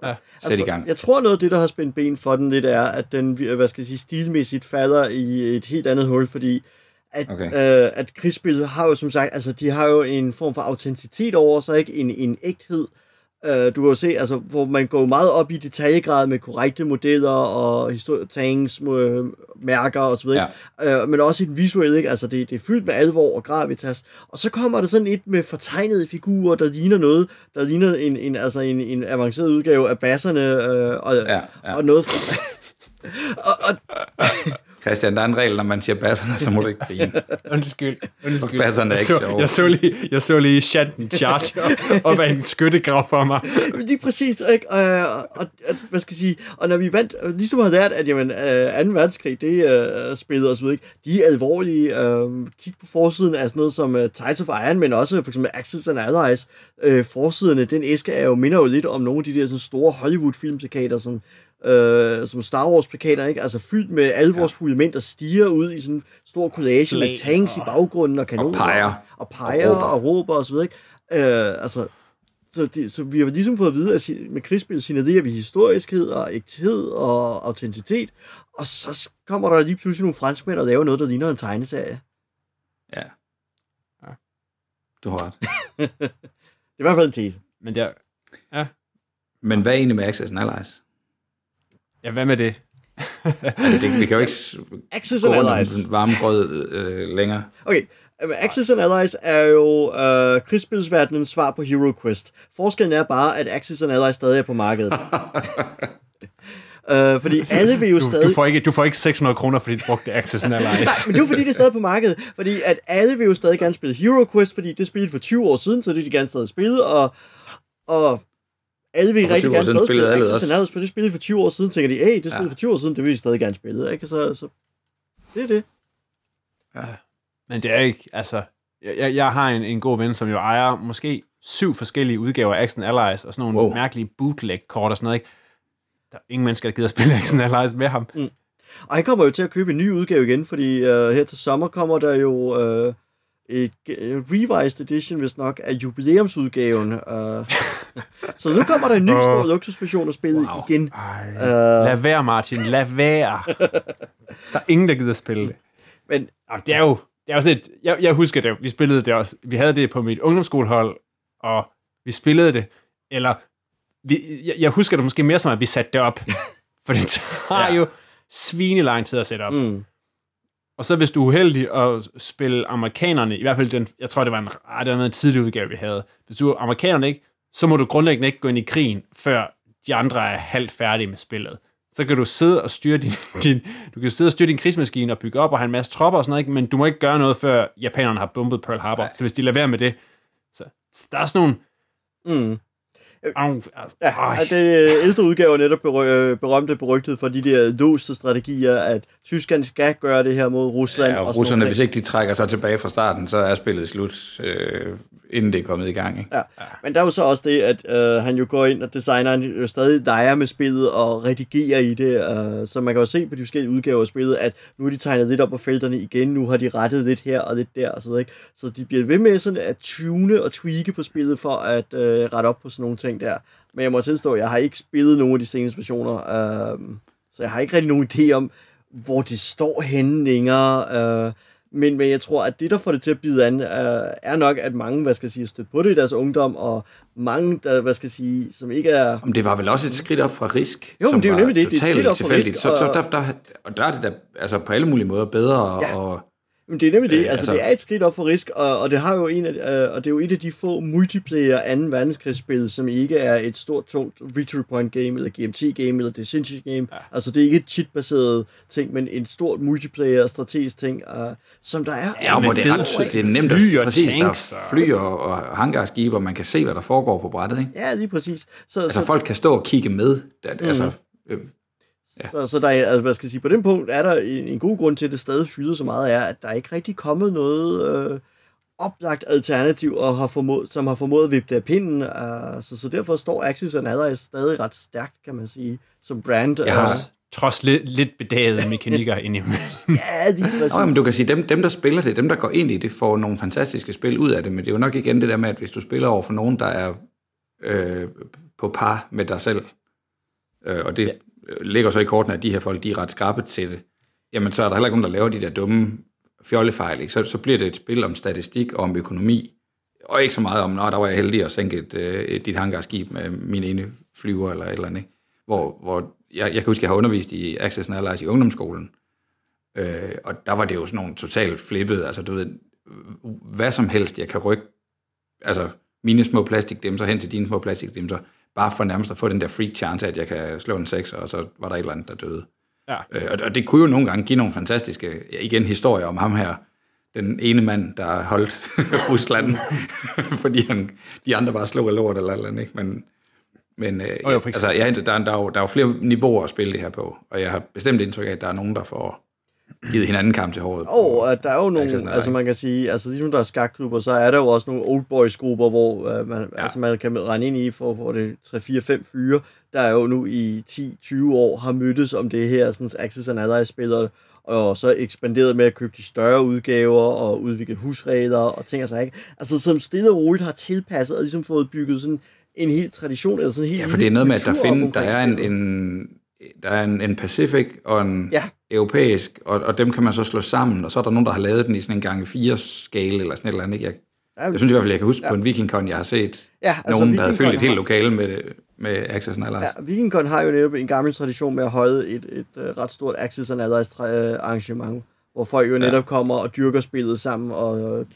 Ja. Altså, i gang. Jeg tror noget af det, der har spændt ben for den lidt, er, at den, hvad skal jeg sige, stilmæssigt falder i et helt andet hul, fordi at, okay. øh, at krigsspil har jo, som sagt, altså, de har jo en form for autenticitet over sig, ikke? En, en ægthed. Du kan jo se, altså, hvor man går meget op i detaljegrad med korrekte modeller og historietagings, mærker og så videre, ja. øh, men også i den visuelle, ikke? Altså, det, det er fyldt med alvor og gravitas. Og så kommer der sådan et med fortegnede figurer, der ligner noget, der ligner en, en, altså en, en avanceret udgave af basserne øh, og, ja, ja. og noget... og, og... Christian, der er en regel, når man siger basserne, så må du ikke grine. Undskyld. Undskyld. Basserne er ikke sjov. Jeg så lige, jeg så lige Shanten Charger op ad en skyttegrav for mig. Det er præcis, ikke? Og, og, og, hvad skal jeg sige? Og når vi vandt, ligesom har lært, at jamen, anden verdenskrig, det uh, spillede os, ved ikke? De er alvorlige. Uh, kig på forsiden af sådan noget som uh, Tide of Iron, men også for eksempel Axis and Allies. Uh, forsiderne, den æske er jo, minder jo lidt om nogle af de der sådan store Hollywood-filmplakater, som Øh, som Star Wars-plakater, ikke? Altså fyldt med alvorsfulde mænd, der stiger ud i sådan en stor collage Flæ, med tanks og, i baggrunden og kanoner. Og peger. Og peger og råber og så videre, ikke? Øh, altså, så, de, så vi har ligesom fået at vide, at med krigsspil signalerer vi historiskhed og ægthed og autenticitet, og så kommer der lige pludselig nogle franskmænd og laver noget, der ligner en tegneserie. Ja. ja. Du har ret. Det er i hvert fald en tese. Men, der... ja. Men hvad er egentlig med Access and Allies? Ja, hvad med det? altså, det vi kan jo ikke Axis and Allies varmegrød øh, længere. Okay, Axis and Allies er jo øh, krigsspilsverdenens svar på HeroQuest. Forskellen er bare, at Axis and Allies stadig er på markedet. Øh, fordi alle vil jo du, stadig... Du får, ikke, du får ikke seks hundrede kroner, fordi du brugte Axis and Allies. Nej, men det er fordi, det er stadig på markedet. Fordi at alle vil jo stadig gerne spille HeroQuest, fordi det spillede for tyve år siden, så det de gerne stadig spille, og... og alle vil rigtig gerne stadig spille Axis and Allies, men det spillede for tyve år siden, tænker de, hey, det spillede ja. for tyve år siden, det vil de stadig gerne spille, ikke? Så, så det er det. Ja, men det er ikke, altså... Jeg, jeg har en, en god ven, som jo ejer måske syv forskellige udgaver af Axis and Allies, og sådan nogle wow. mærkelige bootleg-kort og sådan noget, ikke? Der er ingen mennesker, der gider at spille Axis and Allies med ham. Mm. Og han kommer jo til at købe en ny udgave igen, fordi øh, her til sommer kommer der jo øh, et øh, revised edition, hvis nok, af jubilæumsudgaven. Øh. Så nu kommer der en ny oh. stor luksusversion at spille wow. igen. Ej, uh. Lad være, Martin. Lad være. Der er ingen, der gider at spille det. Men det er jo... Det er også et, jeg, jeg husker det, vi spillede det også. Vi havde det på mit ungdomsskolehold, og vi spillede det, eller vi, jeg, jeg husker det måske mere som, at vi satte det op, for det tager ja. jo svinelang tid at sætte op. Mm. Og så hvis du er uheldig at spille amerikanerne, i hvert fald den, jeg tror det var en, ah, det var en tidlig udgave, vi havde. Hvis du er amerikanerne ikke, så må du grundlæggende ikke gå ind i krigen, før de andre er halvt færdige med spillet. Så kan du sidde og styre din, din du kan sidde og styre din krigsmaskine og bygge op og have en masse tropper og sådan noget, ikke? Men du må ikke gøre noget, før japanerne har bombet Pearl Harbor. Nej. Så hvis de lader være med det, så der er sådan nogle... Mm. Au, altså, ja, det ældre udgave er netop berømte og berygtede for de der låste strategier, at Tyskland skal gøre det her mod Rusland. Ja, og, og russerne, hvis ikke de trækker sig tilbage fra starten, så er spillet slut, øh, inden det er kommet i gang. Ikke? Ja. Ja. Men der er jo så også det, at øh, han jo går ind, og designeren jo stadig leger med spillet og redigerer i det, øh, så man kan jo se på de forskellige udgaver af spillet, at nu har de tegnet lidt op på felterne igen, nu har de rettet lidt her og lidt der, og så, ikke? Så de bliver ved med sådan at tune og tweake på spillet for at øh, rette op på sådan nogle ting der. Men jeg må tilstå, at jeg har ikke spillet nogen af de seneste versioner, øh, så jeg har ikke rigtig nogen idé om, hvor det står henne længere. Øh, men, men jeg tror, at det, der får det til at bide an, øh, er nok, at mange, hvad skal jeg sige, stødt på det i deres ungdom, og mange, der, hvad skal jeg sige, som ikke er... Men det var vel også et skridt op fra Risk, jo, som det er jo nemlig det, det er et skridt op fra Risk. Så, så der, der, og der er det da altså, på alle mulige måder bedre ja. og... Men det er nemlig det. Altså, altså, det er et skridt op for Risk, og, og, det har jo en af, øh, og det er jo et af de få multiplayer anden verdenskrigsspil, som ikke er et stort, tungt Victory Point game, eller G M T-game, eller Decision game. Ja. Altså, det er ikke et cheat-baseret ting, men en stort multiplayer strategisk ting, øh, som der er. Ja, hvor det er ret sygt. Det er nemt at fly, præcis, tanks, der fly og, og hangarskibe, og man kan se, hvad der foregår på brættet, ikke? Ja, lige præcis. Så, altså, så, folk kan stå og kigge med. Altså... Mm. Øh, Ja. Så, så der, altså, hvad skal jeg sige, på den punkt er der en, en god grund til, at det stadig fylder så meget, er, at der ikke rigtig kommet noget øh, oplagt alternativ, og har formået, som har formået at vippe det af pinden. Øh, så, så derfor står Axis and Allies stadig ret stærkt, kan man sige, som brand. Jeg har øh. trods lidt, lidt bedagede mekanikker ind i mig. Ja, de er præcis. Nå, men du kan sige, dem, dem der spiller det, dem der går ind i det, får nogle fantastiske spil ud af det, men det er jo nok igen det der med, at hvis du spiller over for nogen, der er øh, på par med dig selv, øh, og det... Ja. Ligger så i kortene, at de her folk, de er ret skarpe til det, jamen så er der heller ikke nogen, der laver de der dumme fjollefejl, ikke? Så, så bliver det et spil om statistik og om økonomi, og ikke så meget om, nå, der var jeg heldig at sænke et, et, et hangarskib med mine ene flyver, eller et eller andet, hvor, hvor jeg, jeg kan huske, jeg har undervist i Axis and Allies i ungdomsskolen, øh, og der var det jo sådan nogle totalt flippede, altså du ved, hvad som helst, jeg kan rykke, altså mine små plastikdæmser hen til dine små plastikdæmser, bare for nærmest at få den der freak chance, at jeg kan slå en seks, og så var der et eller andet, der døde. Ja. Øh, og det kunne jo nogle gange give nogle fantastiske, igen, historier om ham her, den ene mand, der holdt Rusland, fordi han, de andre bare slog af lort eller eller andet, ikke? Men, men øh, oh, jo, altså, ja, der, der, der, er jo, der er jo flere niveauer at spille det her på, og jeg har bestemt indtryk af, at der er nogen, der får givet hinanden kamp til håret. Åh, oh, der er jo nogle, altså man kan sige, altså ligesom der er skakklubber, så er der jo også nogle old boys grupper, hvor uh, man, ja. altså, man kan rende ind i, for, for det tre fire fem fyre, der er jo nu i ti tyve år har mødtes om det her, sådan Axis and Allies spillere, og så ekspanderet med at købe de større udgaver, og udvikle husregler, og ting og sådan, ikke? Altså som stille og roligt har tilpasset, og ligesom fået bygget sådan en hel tradition, eller sådan en hel ja, for det er noget med, at der, find, der er en, en der er en, en Pacific og en ja. europæisk, og, og dem kan man så slå sammen, og så er der nogen, der har lavet den i sådan en gange fire skala eller sådan et eller andet. Jeg, ja, jeg synes i hvert fald, jeg kan huske ja. på en Viking Con, jeg har set ja, altså, nogen, der havde fyldt et helt lokale med, med Axis and Allies. Ja, Viking Con har jo netop en gammel tradition med at holde et, et, et ret stort Axis and Allies arrangement, hvor folk jo netop ja. kommer og dyrker spillet sammen og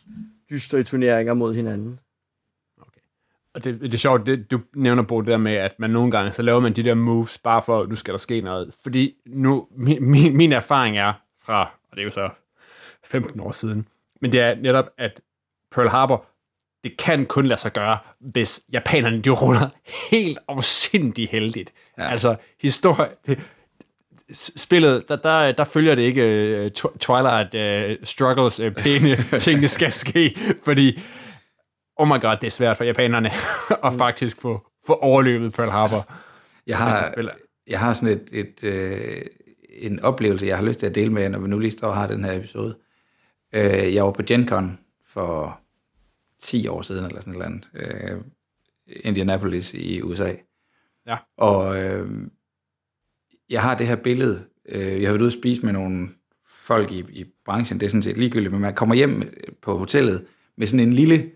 dyster i turneringer mod hinanden. Okay. Og det, det er sjovt, det, du nævner, Bo, det der med, at man nogle gange, så laver man de der moves, bare for, nu skal der ske noget. Fordi nu, min, min erfaring er fra, og det er jo så femten år siden, men det er netop, at Pearl Harbor, det kan kun lade sig gøre, hvis japanerne, de ruller helt afsindig heldigt. Ja. Altså, historie... Det, spillet, der, der, der følger det ikke uh, Twilight uh, Struggles uh, pæne ting, der skal ske, fordi oh my god, det er svært for japanerne at faktisk få, få overløbet Pearl Harbor. Jeg har, jeg har sådan et, et øh, en oplevelse, jeg har lyst til at dele med jer, når vi nu lige står og har den her episode. Øh, jeg var på GenCon for ti år siden, eller sådan et eller andet. Øh, Indianapolis i U S A. Ja. Og øh, jeg har det her billede, jeg har været ude at spise med nogle folk i, i branchen, det er sådan set ligegyldigt, men man kommer hjem på hotellet med sådan en lille,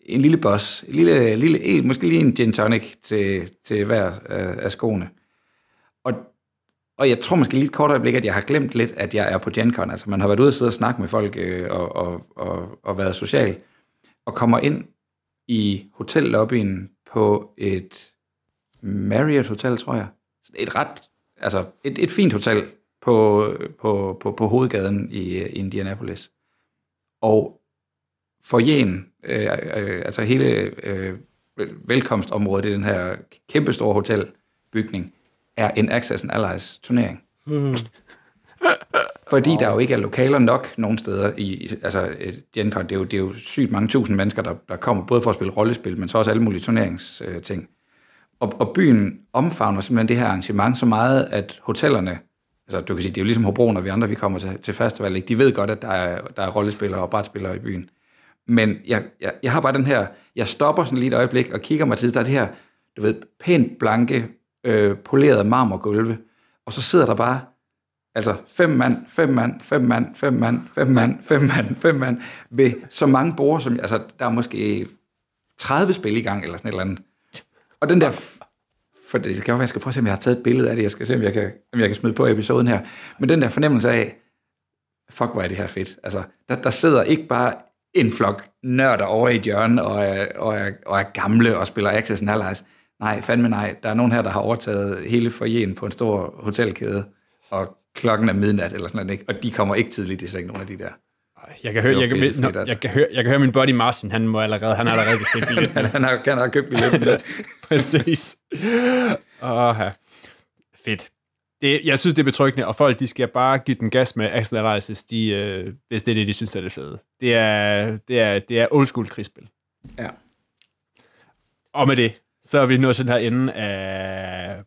en lille boss, en lille, lille, måske lige en gin tonic til, til hver af skoene. Og, og jeg tror måske lige et kort øjeblik, at jeg har glemt lidt, at jeg er på GenCon. Altså man har været ude og sidde og snakke med folk og, og, og, og været social, og kommer ind i hotellobbyen på et Marriott Hotel, tror jeg. Et ret Altså et, et fint hotel på, på, på, på hovedgaden i Indianapolis. Og forjen, øh, øh, altså hele øh, velkomstområdet i den her kæmpestore hotelbygning, er en Axis and Allies turnering. Hmm. Fordi wow. Der jo ikke er lokaler nok nogen steder. I, altså GenCon, det er jo, det er jo sygt mange tusind mennesker, der, der kommer både for at spille rollespil, men så også alle mulige turneringsting. Øh, Og, og byen omfavner simpelthen det her arrangement så meget, at hotellerne, altså du kan sige, det er jo ligesom Hobro, når vi andre vi kommer til, til festival, ikke? De ved godt, at der er, der er rollespillere og brætspillere i byen. Men jeg, jeg, jeg har bare den her, jeg stopper sådan lige et øjeblik og kigger mig til, der er det her, du ved, pænt blanke, øh, polerede marmorgulve, og så sidder der bare, altså fem mand, fem mand, fem mand, fem mand, fem mand, fem mand, fem mand, ved så mange borde, som, altså der er måske tredive spil i gang, eller sådan et eller andet. Og den der, for det kan være, jeg skal prøve at se, om jeg har taget et billede af det, jeg skal se, om jeg kan, om jeg kan smide på episoden her, men den der fornemmelse af, fuck, hvor er det her fedt. Altså, der, der sidder ikke bare en flok nørder over i et hjørne, og er, og, er, og er gamle, og spiller Axis and Allies. Nej, fandme nej, der er nogen her, der har overtaget hele forjen på en stor hotelkæde, og klokken er midnat, eller sådan noget, ikke? Og de kommer ikke tidligt i seng, nogle af de der. Jeg kan høre, jeg kan, fedt, altså. jeg kan høre, jeg kan høre min buddy Martin, han må allerede, han har allerede bestilt billetten. han, han, har, han har købt billetten. Præcis. Åh, fedt. Det, jeg synes, det er betryggende, og folk, de skal bare give den gas med Axis and Allies, hvis, de, øh, hvis det er det, de synes er det fede. Det er, det er, det er old school krigsspil. Ja. Og med det, så er vi nået til den her ende af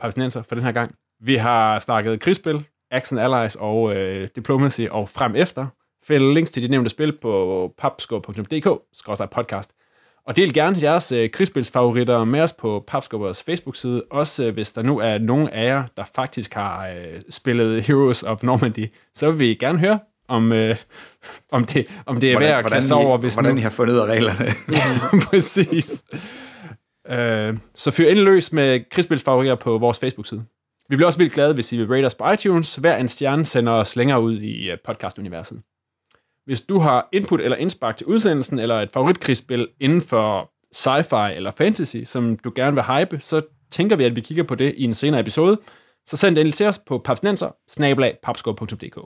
Papstinenser for den her gang. Vi har snakket krigsspil, Axis and Allies og øh, Diplomacy og frem efter. Find links til de nævnte spil på papskubber punktum d k slash podcast. Og del gerne jeres øh, krigsspilsfavoritter med os på Papskubbers Facebook-side, også øh, hvis der nu er nogen af jer, der faktisk har øh, spillet Heroes of Normandie, så vil vi gerne høre, om, øh, om, det, om det er hvordan, værd at kaste over. Hvis hvordan nu... I har fundet ud af reglerne. Præcis. Øh, så fyr endelig løs med krigsspilsfavoritter på vores Facebook-side. Vi bliver også vildt glade, hvis I vil rate os på iTunes. Hver en stjerne sender os længere ud i podcastuniverset. Hvis du har input eller indspark til udsendelsen, eller et favoritkrigsspil inden for sci-fi eller fantasy, som du gerne vil hype, så tænker vi, at vi kigger på det i en senere episode. Så send det endelig til os på papsnenser bindestreg papskov punktum d k.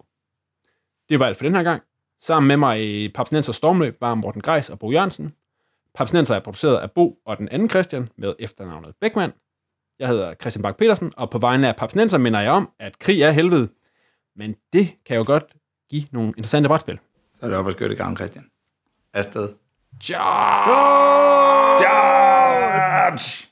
Det var alt for den her gang. Sammen med mig i Papsnenser Stormløb var Morten Greis og Bo Jørgensen. Papsnenser er produceret af Bo og den anden Christian med efternavnet Beckmann. Jeg hedder Christian Bakke-Petersen, og på vegne af Papsnenser minder jeg om, at krig er helvede. Men det kan jo godt give nogle interessante brætspil. Så er det op at skøtte gang, Christian. Afsted. Charge! Charge! Charge!